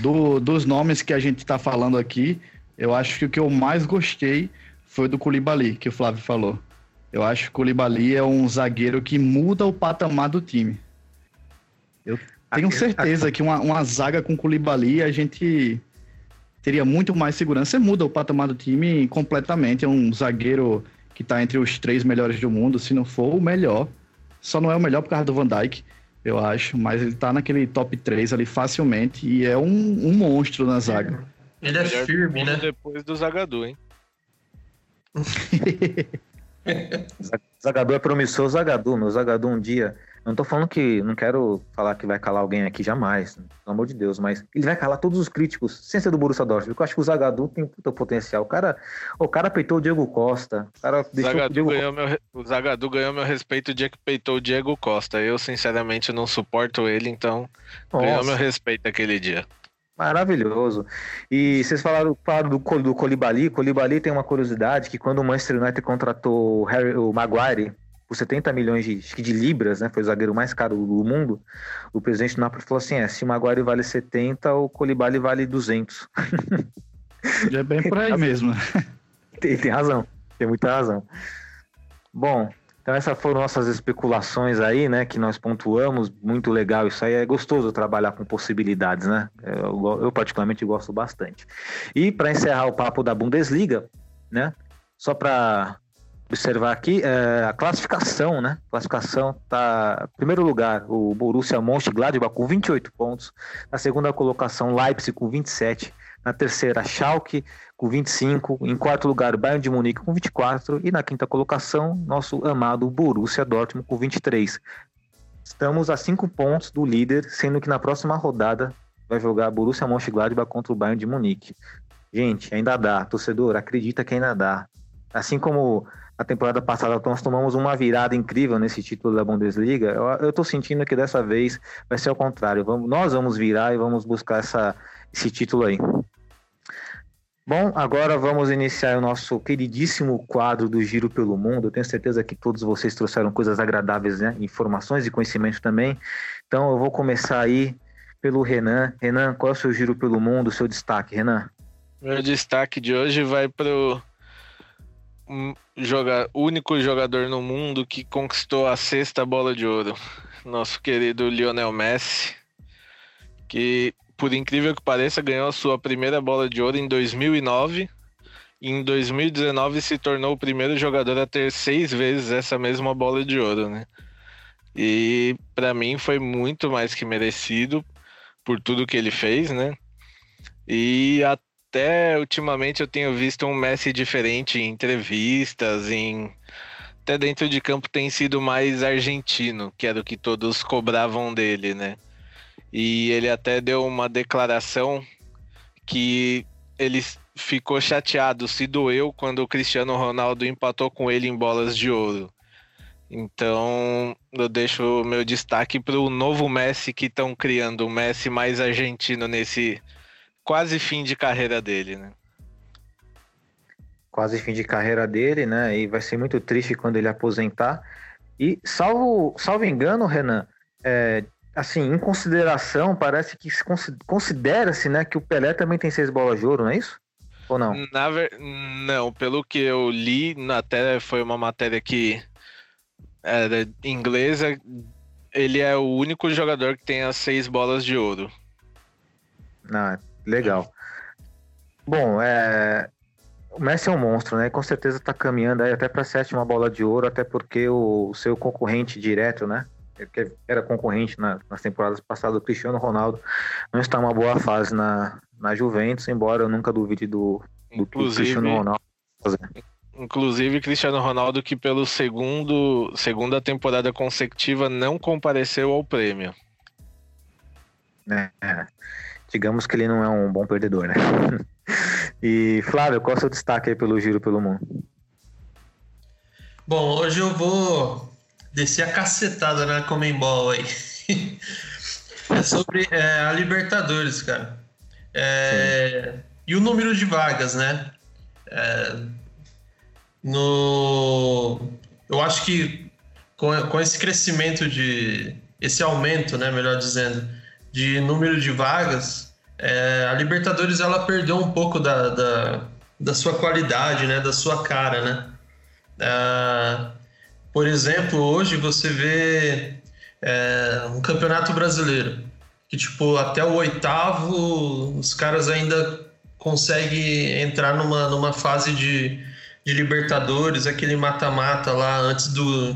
Do, dos nomes que a gente tá falando aqui, eu acho que o que eu mais gostei foi do Koulibaly, que o Flávio falou. Eu acho que o Koulibaly é um zagueiro que muda o patamar do time. Eu tenho certeza que uma, uma zaga com o Koulibaly a gente teria muito mais segurança. Muda o patamar do time completamente. É um zagueiro que está entre os três melhores do mundo, se não for o melhor. Só não é o melhor por causa do Van Dijk, eu acho. Mas ele está naquele top três ali facilmente e é um, um monstro na zaga. Ele é firme, né? Depois do Zagadou, hein? Zagadou é promissor, Zagadou, meu Zagadou um dia. Eu não tô falando que, não quero falar que vai calar alguém aqui jamais, pelo amor de Deus, mas ele vai calar todos os críticos, sem ser do Borussia Dortmund, porque eu acho que o Zagadou tem puta potencial. O cara, o cara peitou o Diego Costa, o cara deixou o Diego Costa. Meu, o Zagadou ganhou meu respeito o dia que peitou o Diego Costa. Eu, sinceramente, não suporto ele, então Nossa. ganhou meu respeito aquele dia. Maravilhoso. E vocês falaram, falaram do, do Koulibaly. Koulibaly tem uma curiosidade que quando o Manchester United contratou o, Harry, o Maguire por setenta milhões de, de libras, né, foi o zagueiro mais caro do mundo, o presidente do Napoli falou assim, é, se o Maguire vale setenta, o Koulibaly vale duzentos. Já é bem por aí mesmo. Tem, tem razão, tem muita razão. Bom... Então essas foram nossas especulações aí, né, que nós pontuamos, muito legal isso aí, é gostoso trabalhar com possibilidades, né, eu, eu particularmente gosto bastante. E para encerrar o papo da Bundesliga, né, só para observar aqui, é, a classificação, né, a classificação tá, em primeiro lugar, o Borussia Mönchengladbach com vinte e oito pontos, na segunda colocação Leipzig com vinte e sete, na terceira, Schalke, com vinte e cinco. Em quarto lugar, Bayern de Munique, com vinte e quatro. E na quinta colocação, nosso amado Borussia Dortmund, com vinte e três. Estamos a cinco pontos do líder, sendo que na próxima rodada vai jogar Borussia Mönchengladbach contra o Bayern de Munique. Gente, ainda dá. Torcedor, acredita que ainda dá. Assim como a temporada passada nós tomamos uma virada incrível nesse título da Bundesliga, eu estou sentindo que dessa vez vai ser ao contrário. Vamos, nós vamos virar e vamos buscar essa, esse título aí. Bom, agora vamos iniciar o nosso queridíssimo quadro do Giro pelo Mundo. Eu tenho certeza que todos vocês trouxeram coisas agradáveis, né? Informações e conhecimento também. Então eu vou começar aí pelo Renan. Renan, qual é o seu Giro pelo Mundo, o seu destaque, Renan? Meu destaque de hoje vai para o joga... único jogador no mundo que conquistou a sexta bola de ouro. Nosso querido Lionel Messi, que... por incrível que pareça, ganhou a sua primeira bola de ouro em dois mil e nove e em dois mil e dezenove se tornou o primeiro jogador a ter seis vezes essa mesma bola de ouro, né? E para mim foi muito mais que merecido por tudo que ele fez, né? E até ultimamente eu tenho visto um Messi diferente em entrevistas, em... até dentro de campo tem sido mais argentino, que era o que todos cobravam dele, né? E ele até deu uma declaração que ele ficou chateado, se doeu quando o Cristiano Ronaldo empatou com ele em bolas de ouro. Então eu deixo o meu destaque para o novo Messi que estão criando, o Messi mais argentino nesse quase fim de carreira dele, né? Quase fim de carreira dele, né? E vai ser muito triste quando ele aposentar. E salvo, salvo engano, Renan, é... assim, em consideração, parece que se considera-se, né, que o Pelé também tem seis bolas de ouro, não é isso? Ou não? Na ver... Não, pelo que eu li, até foi uma matéria que era inglesa, ele é o único jogador que tem as seis bolas de ouro. Ah, legal. Bom, é... o Messi é um monstro, né? Com certeza tá caminhando aí até para a sétima bola de ouro, até porque o seu concorrente direto, né? Que era concorrente na, nas temporadas passadas, o Cristiano Ronaldo não está em uma boa fase na, na Juventus, embora eu nunca duvide do, do que o Cristiano Ronaldo fazer. Inclusive, Cristiano Ronaldo, que pela segunda temporada consecutiva não compareceu ao prêmio. É, digamos que ele não é um bom perdedor, né? E, Flávio, qual é o seu destaque aí pelo Giro pelo Mundo? Bom, hoje eu vou... descer a cacetada na Comembol aí. É sobre é, a Libertadores, cara. É, e o número de vagas, né? É, no, eu acho que com, com esse crescimento de... esse aumento, né, melhor dizendo, de número de vagas, é, a Libertadores, ela perdeu um pouco da, da, da sua qualidade, né? Da sua cara, né? É, por exemplo, hoje você vê é, um campeonato brasileiro, que tipo, até o oitavo os caras ainda conseguem entrar numa, numa fase de, de Libertadores, aquele mata-mata lá antes do,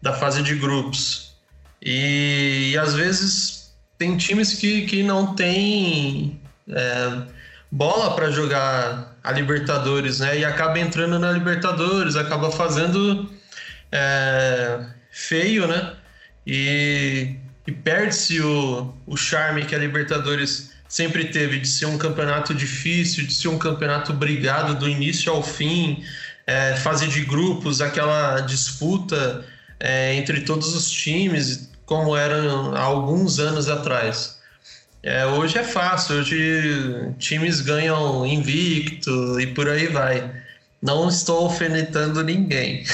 da fase de grupos. E, e às vezes tem times que, que não tem é, bola para jogar a Libertadores, né? E acaba entrando na Libertadores, acaba fazendo... É, feio, né? E, e perde-se o, o charme que a Libertadores sempre teve de ser um campeonato difícil, de ser um campeonato brigado do início ao fim, é, fase de grupos, aquela disputa é, entre todos os times, como eram há alguns anos atrás. É, hoje é fácil, hoje times ganham invicto e por aí vai. Não estou alfinetando ninguém,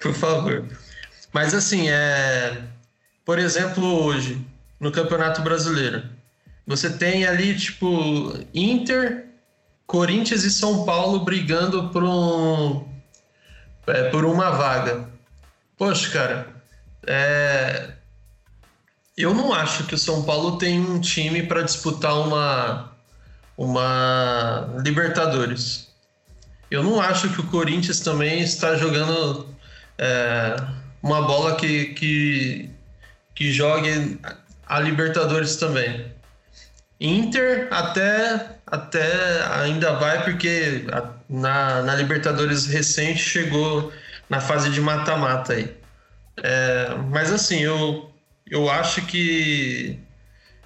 por favor. Mas assim, é... por exemplo, hoje, no Campeonato Brasileiro, você tem ali, tipo, Inter, Corinthians e São Paulo brigando por, um... é, por uma vaga. Poxa, cara, é... eu não acho que o São Paulo tem um time para disputar uma... uma Libertadores. Eu não acho que o Corinthians também está jogando é, uma bola que, que, que jogue a Libertadores também. Inter até, até ainda vai, porque na, na Libertadores recente chegou na fase de mata-mata aí. É, mas assim, eu, eu acho que,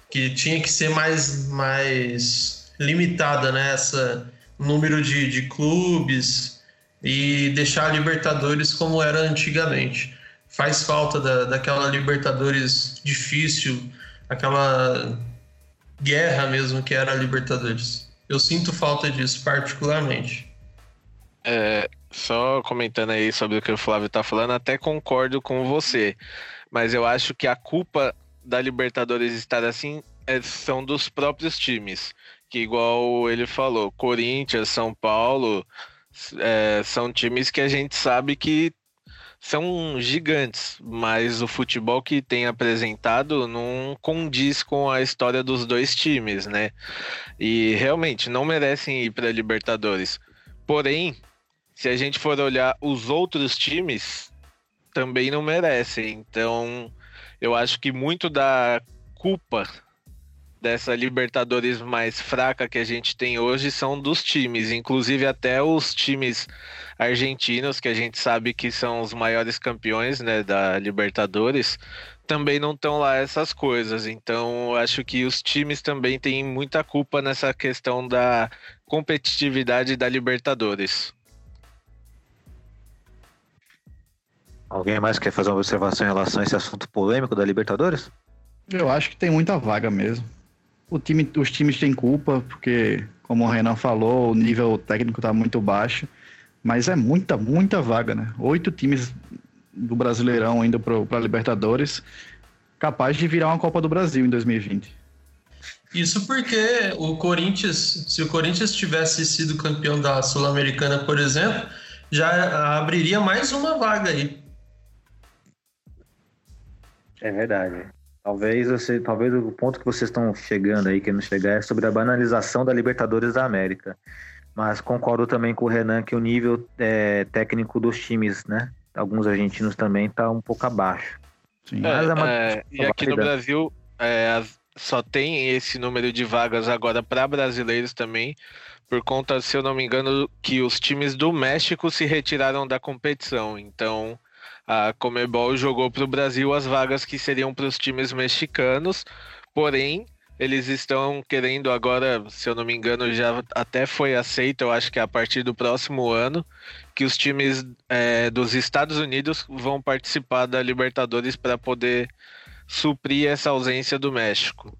que tinha que ser mais, mais limitada, né, essa... número de, de clubes e deixar a Libertadores como era antigamente. Faz falta da, daquela Libertadores difícil, aquela guerra mesmo que era a Libertadores. Eu sinto falta disso particularmente. É, só comentando aí sobre o que o Flávio tá falando, até concordo com você, mas eu acho que a culpa da Libertadores estar assim é, são dos próprios times, que igual ele falou, Corinthians, São Paulo, é, são times que a gente sabe que são gigantes, mas o futebol que tem apresentado não condiz com a história dos dois times, né? E realmente não merecem ir para a Libertadores. Porém, se a gente for olhar os outros times, também não merecem. Então, eu acho que muito da culpa dessa Libertadores mais fraca que a gente tem hoje são dos times, inclusive até os times argentinos, que a gente sabe que são os maiores campeões, né, da Libertadores, também não estão lá essas coisas. Então acho que os times também têm muita culpa nessa questão da competitividade da Libertadores. Alguém mais quer fazer uma observação em relação a esse assunto polêmico da Libertadores? Eu acho que tem muita vaga mesmo. O time, os times têm culpa, porque, como o Renan falou, o nível técnico está muito baixo, mas é muita, muita vaga, né? Oito times do Brasileirão indo para a Libertadores, capaz de virar uma Copa do Brasil em dois mil e vinte. Isso porque o Corinthians, se o Corinthians tivesse sido campeão da Sul-Americana, por exemplo, já abriria mais uma vaga aí. É verdade. Talvez, você, talvez o ponto que vocês estão chegando aí, que não chegar, é sobre a banalização da Libertadores da América. Mas concordo também com o Renan que o nível é, técnico dos times, né? Alguns argentinos também tá um pouco abaixo. Sim. Mas é, é uma... é, e aqui no Brasil é, só tem esse número de vagas agora para brasileiros também, por conta, se eu não me engano, que os times do México se retiraram da competição. Então a Conmebol jogou para o Brasil as vagas que seriam para os times mexicanos, porém, eles estão querendo agora, se eu não me engano, já até foi aceito, eu acho que a partir do próximo ano, que os times é, dos Estados Unidos vão participar da Libertadores para poder suprir essa ausência do México.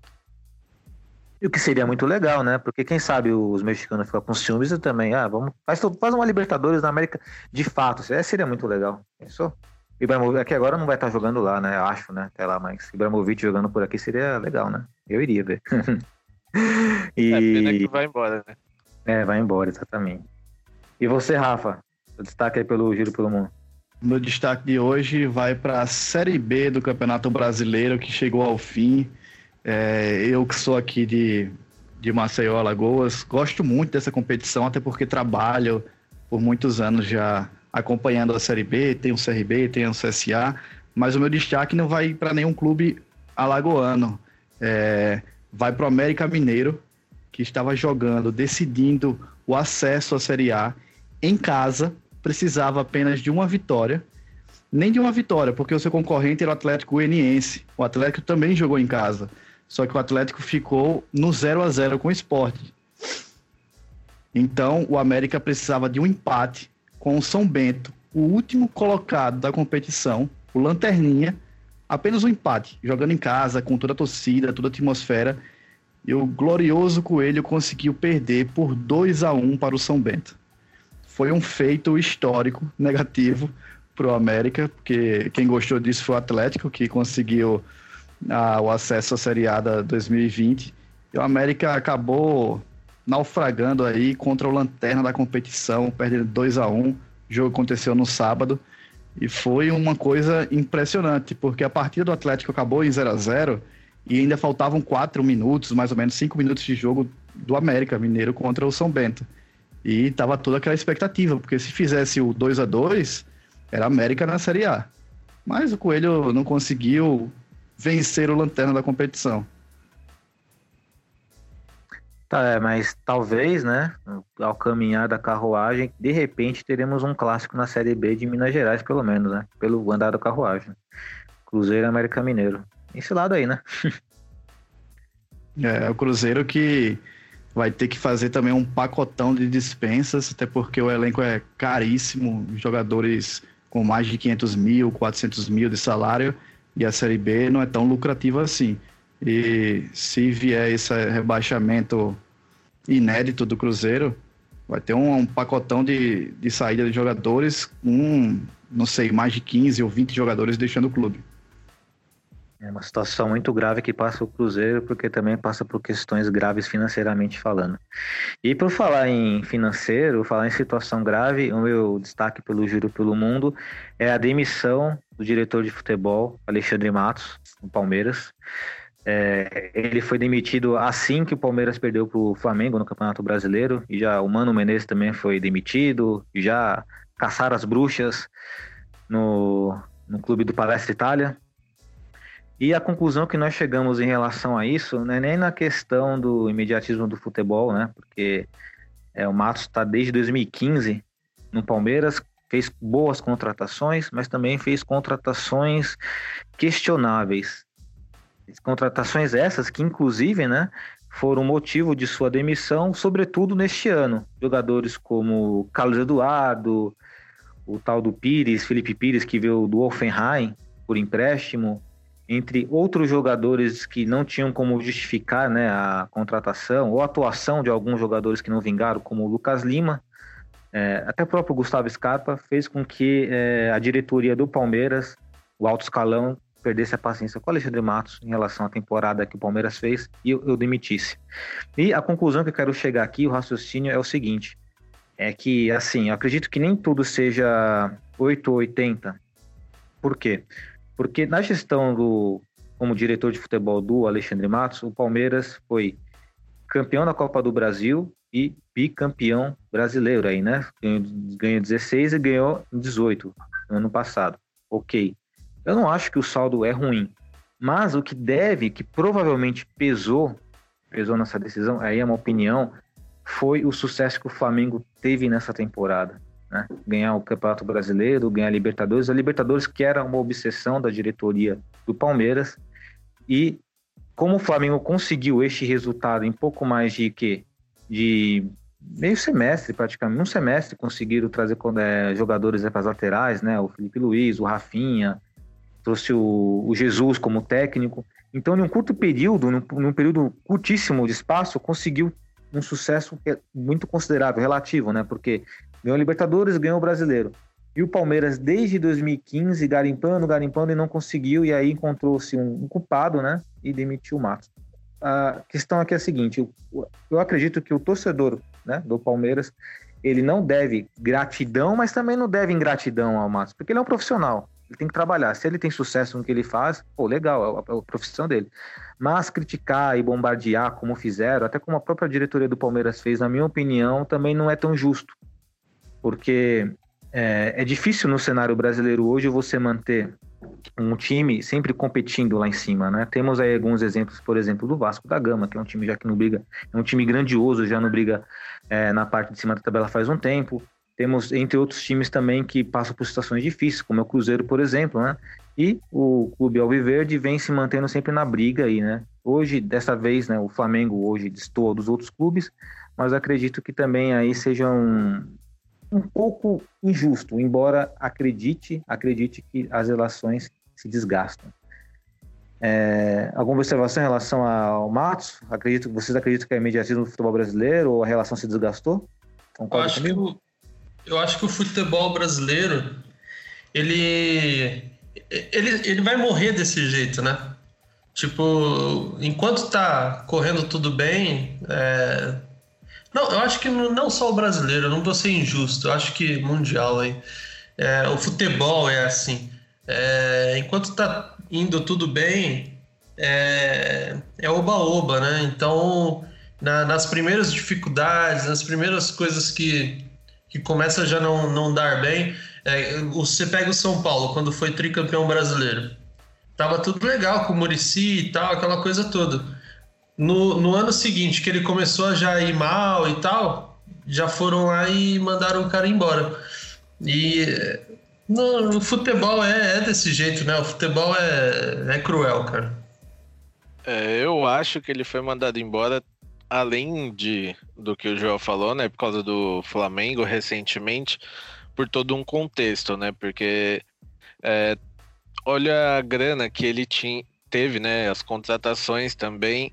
E o que seria muito legal, né? Porque quem sabe os mexicanos ficam com ciúmes e também, ah, vamos, faz, faz uma Libertadores na América de fato, é, seria muito legal, pensou? Ibrahimovic, aqui agora não vai estar jogando lá, né? Eu acho, né? Até lá, mas Ibrahimovic jogando por aqui seria legal, né? Eu iria ver. E... é pena que vai embora, né? É, vai embora, exatamente. E você, Rafa? O destaque aí pelo Giro pelo Mundo. Meu destaque de hoje vai para a Série B do Campeonato Brasileiro, que chegou ao fim. É, eu que sou aqui de, de Maceió, Alagoas, gosto muito dessa competição, até porque trabalho por muitos anos já acompanhando a Série B, tem o C R B, tem o C S A, mas o meu destaque não vai para nenhum clube alagoano, é, vai para o América Mineiro, que estava jogando, decidindo o acesso à Série A em casa, precisava apenas de uma vitória, nem de uma vitória, porque o seu concorrente era o Atlético Goianiense, o Atlético também jogou em casa, só que o Atlético ficou no zero a zero com o Sport, então o América precisava de um empate com o São Bento, o último colocado da competição, o Lanterninha, apenas um empate, jogando em casa, com toda a torcida, toda a atmosfera, e o glorioso Coelho conseguiu perder por dois a um para o São Bento. Foi um feito histórico, negativo, para o América, porque quem gostou disso foi o Atlético, que conseguiu ah, o acesso à Série A da dois mil e vinte, e o América acabou naufragando aí contra o Lanterna da competição, perdendo dois a um. O jogo aconteceu no sábado e foi uma coisa impressionante, porque a partida do Atlético acabou em zero a zero e ainda faltavam quatro minutos, mais ou menos cinco minutos de jogo do América Mineiro contra o São Bento. E estava toda aquela expectativa, porque se fizesse o dois a dois, era América na Série A. Mas o Coelho não conseguiu vencer o Lanterna da competição. Tá, é, mas talvez, né, ao caminhar da carruagem, de repente teremos um clássico na Série B de Minas Gerais, pelo menos, né, pelo andar da carruagem. Cruzeiro e América Mineiro. Esse lado aí, né? É, o Cruzeiro que vai ter que fazer também um pacotão de dispensas, até porque o elenco é caríssimo, jogadores com mais de quinhentos mil, quatrocentos mil de salário, e a Série B não é tão lucrativa assim. E se vier esse rebaixamento inédito do Cruzeiro. Vai ter um, um pacotão de, de saída de jogadores, um, não sei, mais de quinze ou vinte jogadores deixando o clube. É uma situação muito grave que passa o Cruzeiro, porque também passa por questões graves financeiramente falando. E por falar em financeiro, falar em situação grave, o meu destaque pelo Giro pelo Mundo é a demissão do diretor de futebol, Alexandre Matos, do Palmeiras. É, ele foi demitido assim que o Palmeiras perdeu para o Flamengo no Campeonato Brasileiro, e já o Mano Menezes também foi demitido, e já caçaram as bruxas no, no clube do Palestra Itália. E a conclusão que nós chegamos em relação a isso não é nem na questão do imediatismo do futebol, né? Porque é, o Matos está desde dois mil e quinze no Palmeiras, fez boas contratações, mas também fez contratações questionáveis. Contratações essas que, inclusive, né, foram motivo de sua demissão, sobretudo neste ano. Jogadores como Carlos Eduardo, o tal do Pires, Felipe Pires, que veio do Hoffenheim por empréstimo, entre outros jogadores que não tinham como justificar, né, a contratação ou a atuação de alguns jogadores que não vingaram, como o Lucas Lima. É, até o próprio Gustavo Scarpa fez com que é, a diretoria do Palmeiras, o alto escalão, perdesse a paciência com o Alexandre Matos em relação à temporada que o Palmeiras fez e eu, eu demitisse. E a conclusão que eu quero chegar aqui, o raciocínio é o seguinte, é que, assim, eu acredito que nem tudo seja oito ou oitenta. Por quê? Porque na gestão do, como diretor de futebol do Alexandre Matos, o Palmeiras foi campeão da Copa do Brasil e bicampeão brasileiro aí, né? Ganhou, ganhou dezesseis e ganhou dezoito no ano passado. Ok. Eu não acho que o saldo é ruim, mas o que deve, que provavelmente pesou, pesou nessa decisão, aí é uma opinião, foi o sucesso que o Flamengo teve nessa temporada, né? Ganhar o Campeonato Brasileiro, ganhar a Libertadores, a Libertadores que era uma obsessão da diretoria do Palmeiras, e como o Flamengo conseguiu este resultado em pouco mais de que de meio semestre, praticamente, um semestre, conseguiram trazer é, jogadores para as laterais, né? O Felipe Luiz, o Rafinha, trouxe o, o Jesus como técnico, então em um curto período, num, num período curtíssimo de espaço, conseguiu um sucesso muito considerável, relativo, né? Porque ganhou a Libertadores, ganhou o Brasileiro, e o Palmeiras desde dois mil e quinze, garimpando, garimpando, e não conseguiu, e aí encontrou-se um, um culpado, né? E demitiu o Matos. A questão aqui é a seguinte, eu, eu acredito que o torcedor, né, do Palmeiras, ele não deve gratidão, mas também não deve ingratidão ao Matos, porque ele é um profissional. Ele tem que trabalhar. Se ele tem sucesso no que ele faz, pô, legal, é a profissão dele. Mas criticar e bombardear como fizeram, até como a própria diretoria do Palmeiras fez, na minha opinião, também não é tão justo. Porque é, é difícil no cenário brasileiro hoje você manter um time sempre competindo lá em cima, né? Temos aí alguns exemplos, por exemplo, do Vasco da Gama, que é um time já que não briga, é um time grandioso, já não briga é, na parte de cima da tabela faz um tempo. Temos, entre outros times também, que passam por situações difíceis, como é o Cruzeiro, por exemplo, né? E o clube alviverde vem se mantendo sempre na briga aí, né? Hoje, dessa vez, né, o Flamengo hoje destoa dos outros clubes, mas acredito que também aí seja um, um pouco injusto, embora acredite, acredite que as relações se desgastam. É, alguma observação em relação ao Matos? Acredito, vocês acreditam que é imediatismo do futebol brasileiro ou a relação se desgastou? Concordo. Eu acho comigo? que o... Eu acho que o futebol brasileiro, ele, ele, ele vai morrer desse jeito, né? Tipo, enquanto tá correndo tudo bem... É... Não, eu acho que não só o brasileiro, eu não vou ser injusto, eu acho que mundial aí. É, o futebol é assim. É, enquanto tá indo tudo bem, é, é oba-oba, né? Então, na, nas primeiras dificuldades, nas primeiras coisas que... que começa já não, não dar bem. É, você pega o São Paulo, quando foi tricampeão brasileiro. Tava tudo legal com o Muricy e tal, aquela coisa toda. No, no ano seguinte, que ele começou a já ir mal e tal, já foram lá e mandaram o cara embora. E no, o futebol é, é desse jeito, né? O futebol é, é cruel, cara. É, eu acho que ele foi mandado embora... Além de, do que o João falou, né, por causa do Flamengo recentemente, por todo um contexto, né, porque é, olha a grana que ele tinha, teve, né, as contratações também,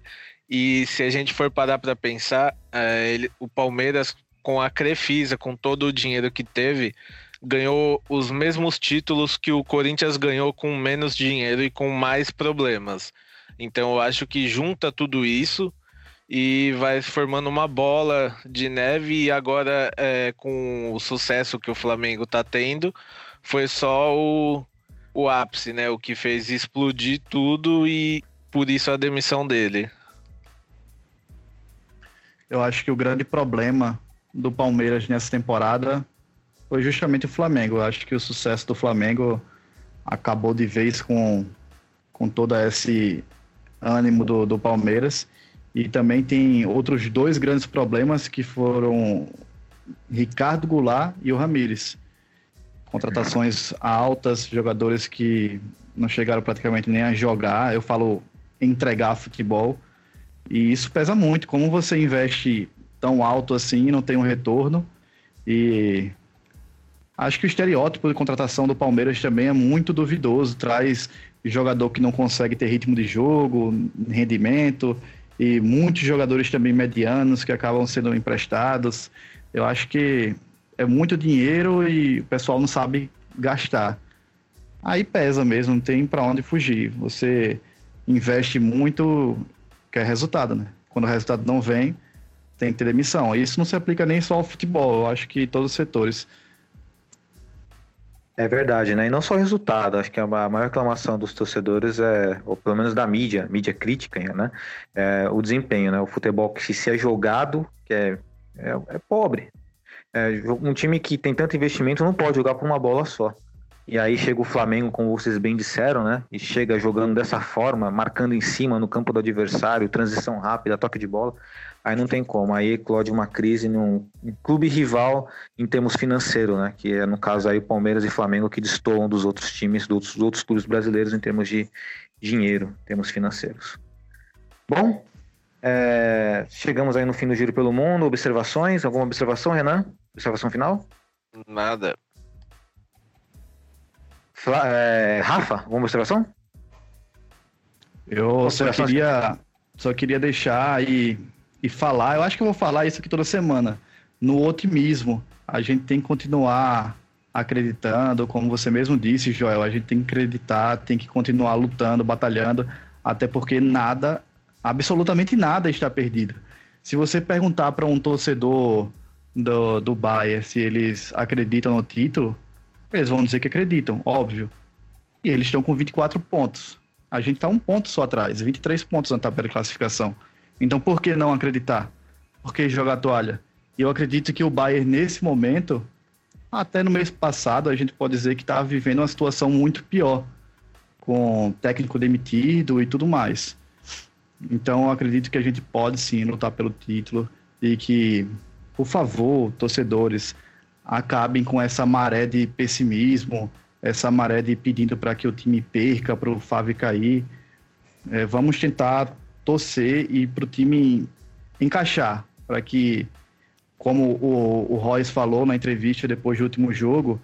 E se a gente for parar para pensar, é, ele, o Palmeiras, com a Crefisa, com todo o dinheiro que teve, ganhou os mesmos títulos que o Corinthians ganhou com menos dinheiro e com mais problemas. Então eu acho que junta tudo isso e vai formando uma bola de neve. E agora, é, com o sucesso que o Flamengo está tendo, foi só o, o ápice, né? O que fez explodir tudo, e por isso a demissão dele. Eu acho que o grande problema do Palmeiras nessa temporada foi justamente o Flamengo. Eu acho que o sucesso do Flamengo acabou de vez com, com todo esse ânimo do, do Palmeiras. E também tem outros dois grandes problemas, que foram Ricardo Goulart e o Ramírez. Contratações altas, jogadores que não chegaram praticamente nem a jogar. Eu falo entregar futebol. E isso pesa muito. Como você investe tão alto assim e não tem um retorno? E acho que o estereótipo de contratação do Palmeiras também é muito duvidoso. Traz jogador que não consegue ter ritmo de jogo, rendimento, e muitos jogadores também medianos que acabam sendo emprestados. Eu acho que é muito dinheiro e o pessoal não sabe gastar. Aí pesa mesmo, não tem para onde fugir. Você investe muito, quer resultado, né? Quando o resultado não vem, tem que ter demissão. Isso não se aplica nem só ao futebol, eu acho que em todos os setores. É verdade, né? E não só o resultado, acho que a maior reclamação dos torcedores é, ou pelo menos da mídia, mídia crítica, né? É o desempenho, né? O futebol que se é jogado, que é, é, é pobre. É, um time que tem tanto investimento não pode jogar por uma bola só. E aí chega o Flamengo, como vocês bem disseram, né? E chega jogando dessa forma, marcando em cima no campo do adversário, transição rápida, toque de bola. Aí não tem como, aí eclode uma crise num um clube rival em termos financeiros, né? Que é, no caso, aí o Palmeiras e Flamengo, que destoam dos outros times, dos outros clubes brasileiros em termos de dinheiro, em termos financeiros. Bom, é, chegamos aí no fim do Giro pelo Mundo. Observações? Alguma observação, Renan? Observação final? Nada. Fla, é, Rafa, alguma observação? Eu só queria, só queria deixar aí... E falar, eu acho que eu vou falar isso aqui toda semana, no otimismo. A gente tem que continuar acreditando, como você mesmo disse, Joel, a gente tem que acreditar, tem que continuar lutando, batalhando, até porque nada, absolutamente nada está perdido. Se você perguntar para um torcedor do, do Bayern se eles acreditam no título, eles vão dizer que acreditam, óbvio. E eles estão com vinte e quatro pontos. A gente está um ponto só atrás, vinte e três pontos na tabela de classificação. Então, por que não acreditar? Por que jogar a toalha? E eu acredito que o Bayern, nesse momento, até no mês passado, a gente pode dizer que está vivendo uma situação muito pior, com técnico demitido e tudo mais. Então, eu acredito que a gente pode, sim, lutar pelo título e que, por favor, torcedores, acabem com essa maré de pessimismo, essa maré de pedindo para que o time perca, para o Favre cair. É, vamos tentar torcer e para o time encaixar, para que, como o, o Royce falou na entrevista depois do último jogo,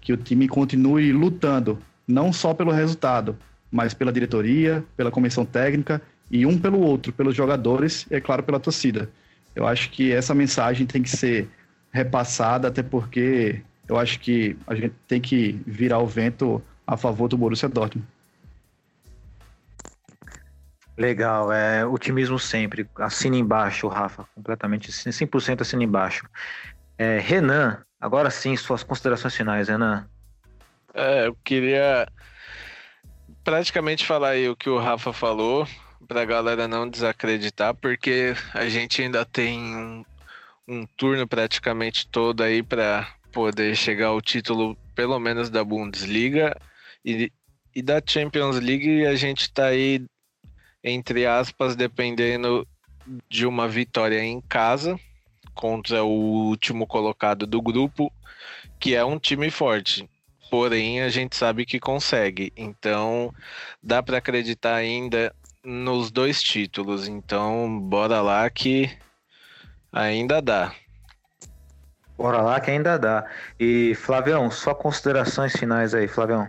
que o time continue lutando, não só pelo resultado, mas pela diretoria, pela comissão técnica, e um pelo outro, pelos jogadores e, é claro, pela torcida. Eu acho que essa mensagem tem que ser repassada, até porque eu acho que a gente tem que virar o vento a favor do Borussia Dortmund. Legal, é, otimismo sempre, assina embaixo, Rafa, completamente, cem por cento assina embaixo. É, Renan, agora sim, suas considerações finais, Renan. É, eu queria praticamente falar aí o que o Rafa falou, pra galera não desacreditar, porque a gente ainda tem um, um turno praticamente todo aí pra poder chegar ao título, pelo menos da Bundesliga, e, e da Champions League a gente tá aí, entre aspas, dependendo de uma vitória em casa contra o último colocado do grupo, que é um time forte. Porém, a gente sabe que consegue. Então, dá para acreditar ainda nos dois títulos. Então, bora lá que ainda dá. Bora lá que ainda dá. E, Flavião, só considerações finais aí, Flavião.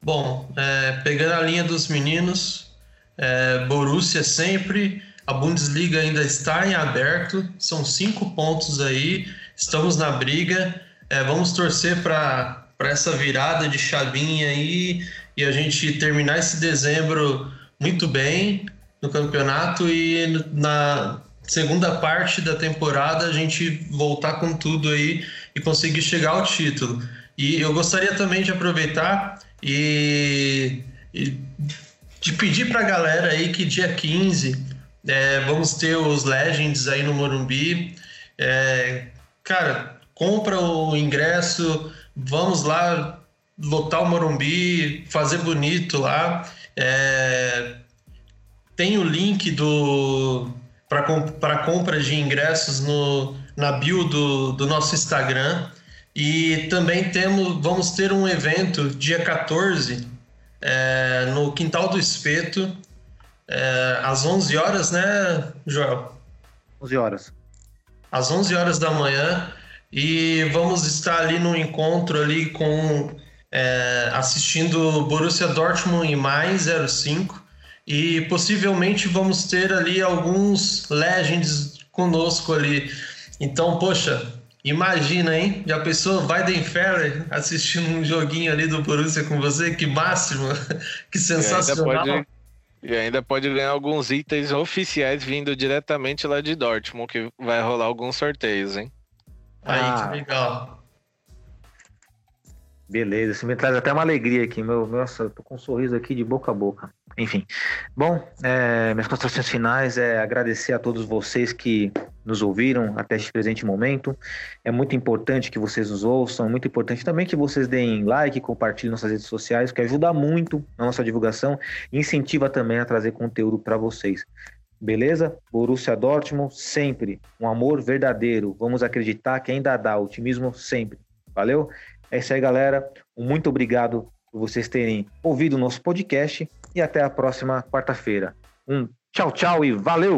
Bom, é, pegando a linha dos meninos... É, Borussia sempre, a Bundesliga ainda está em aberto, são cinco pontos aí, estamos na briga, é, vamos torcer para essa virada de chavinha aí e a gente terminar esse dezembro muito bem no campeonato e na segunda parte da temporada a gente voltar com tudo aí e conseguir chegar ao título. E eu gostaria também de aproveitar e... e de pedir pra galera aí que dia quinze é, vamos ter os Legends aí no Morumbi. É, cara, compra o ingresso, vamos lá lotar o Morumbi, fazer bonito lá. É, tem o link do para para compra de ingressos no, na bio do, do nosso Instagram. E também temos, vamos ter um evento dia quatorze, É, no Quintal do Espeto, é, às onze horas, né, Joel? onze horas. Às onze horas da manhã, e vamos estar ali no encontro ali com, é, assistindo Borussia Dortmund e mais zero cinco, e possivelmente vamos ter ali alguns Legends conosco ali. Então, poxa, imagina, hein? Já pensou, Weidenfeller assistindo um joguinho ali do Borussia com você? Que máximo! Que sensacional! E ainda, pode, e ainda pode ganhar alguns itens oficiais vindo diretamente lá de Dortmund, que vai rolar alguns sorteios, hein? Aí, ah, que legal! Beleza, isso me traz até uma alegria aqui. Meu, nossa, eu tô com um sorriso aqui de boca a boca. Enfim, bom, é, minhas considerações finais é agradecer a todos vocês que nos ouviram até este presente momento. É muito importante que vocês nos ouçam, é muito importante também que vocês deem like, compartilhem nossas redes sociais, que ajuda muito na nossa divulgação e incentiva também a trazer conteúdo para vocês. Beleza? Borussia Dortmund sempre, um amor verdadeiro. Vamos acreditar que ainda dá, otimismo sempre. Valeu? É isso aí, galera. Muito obrigado por vocês terem ouvido o nosso podcast e até a próxima quarta-feira. Um tchau, tchau e valeu!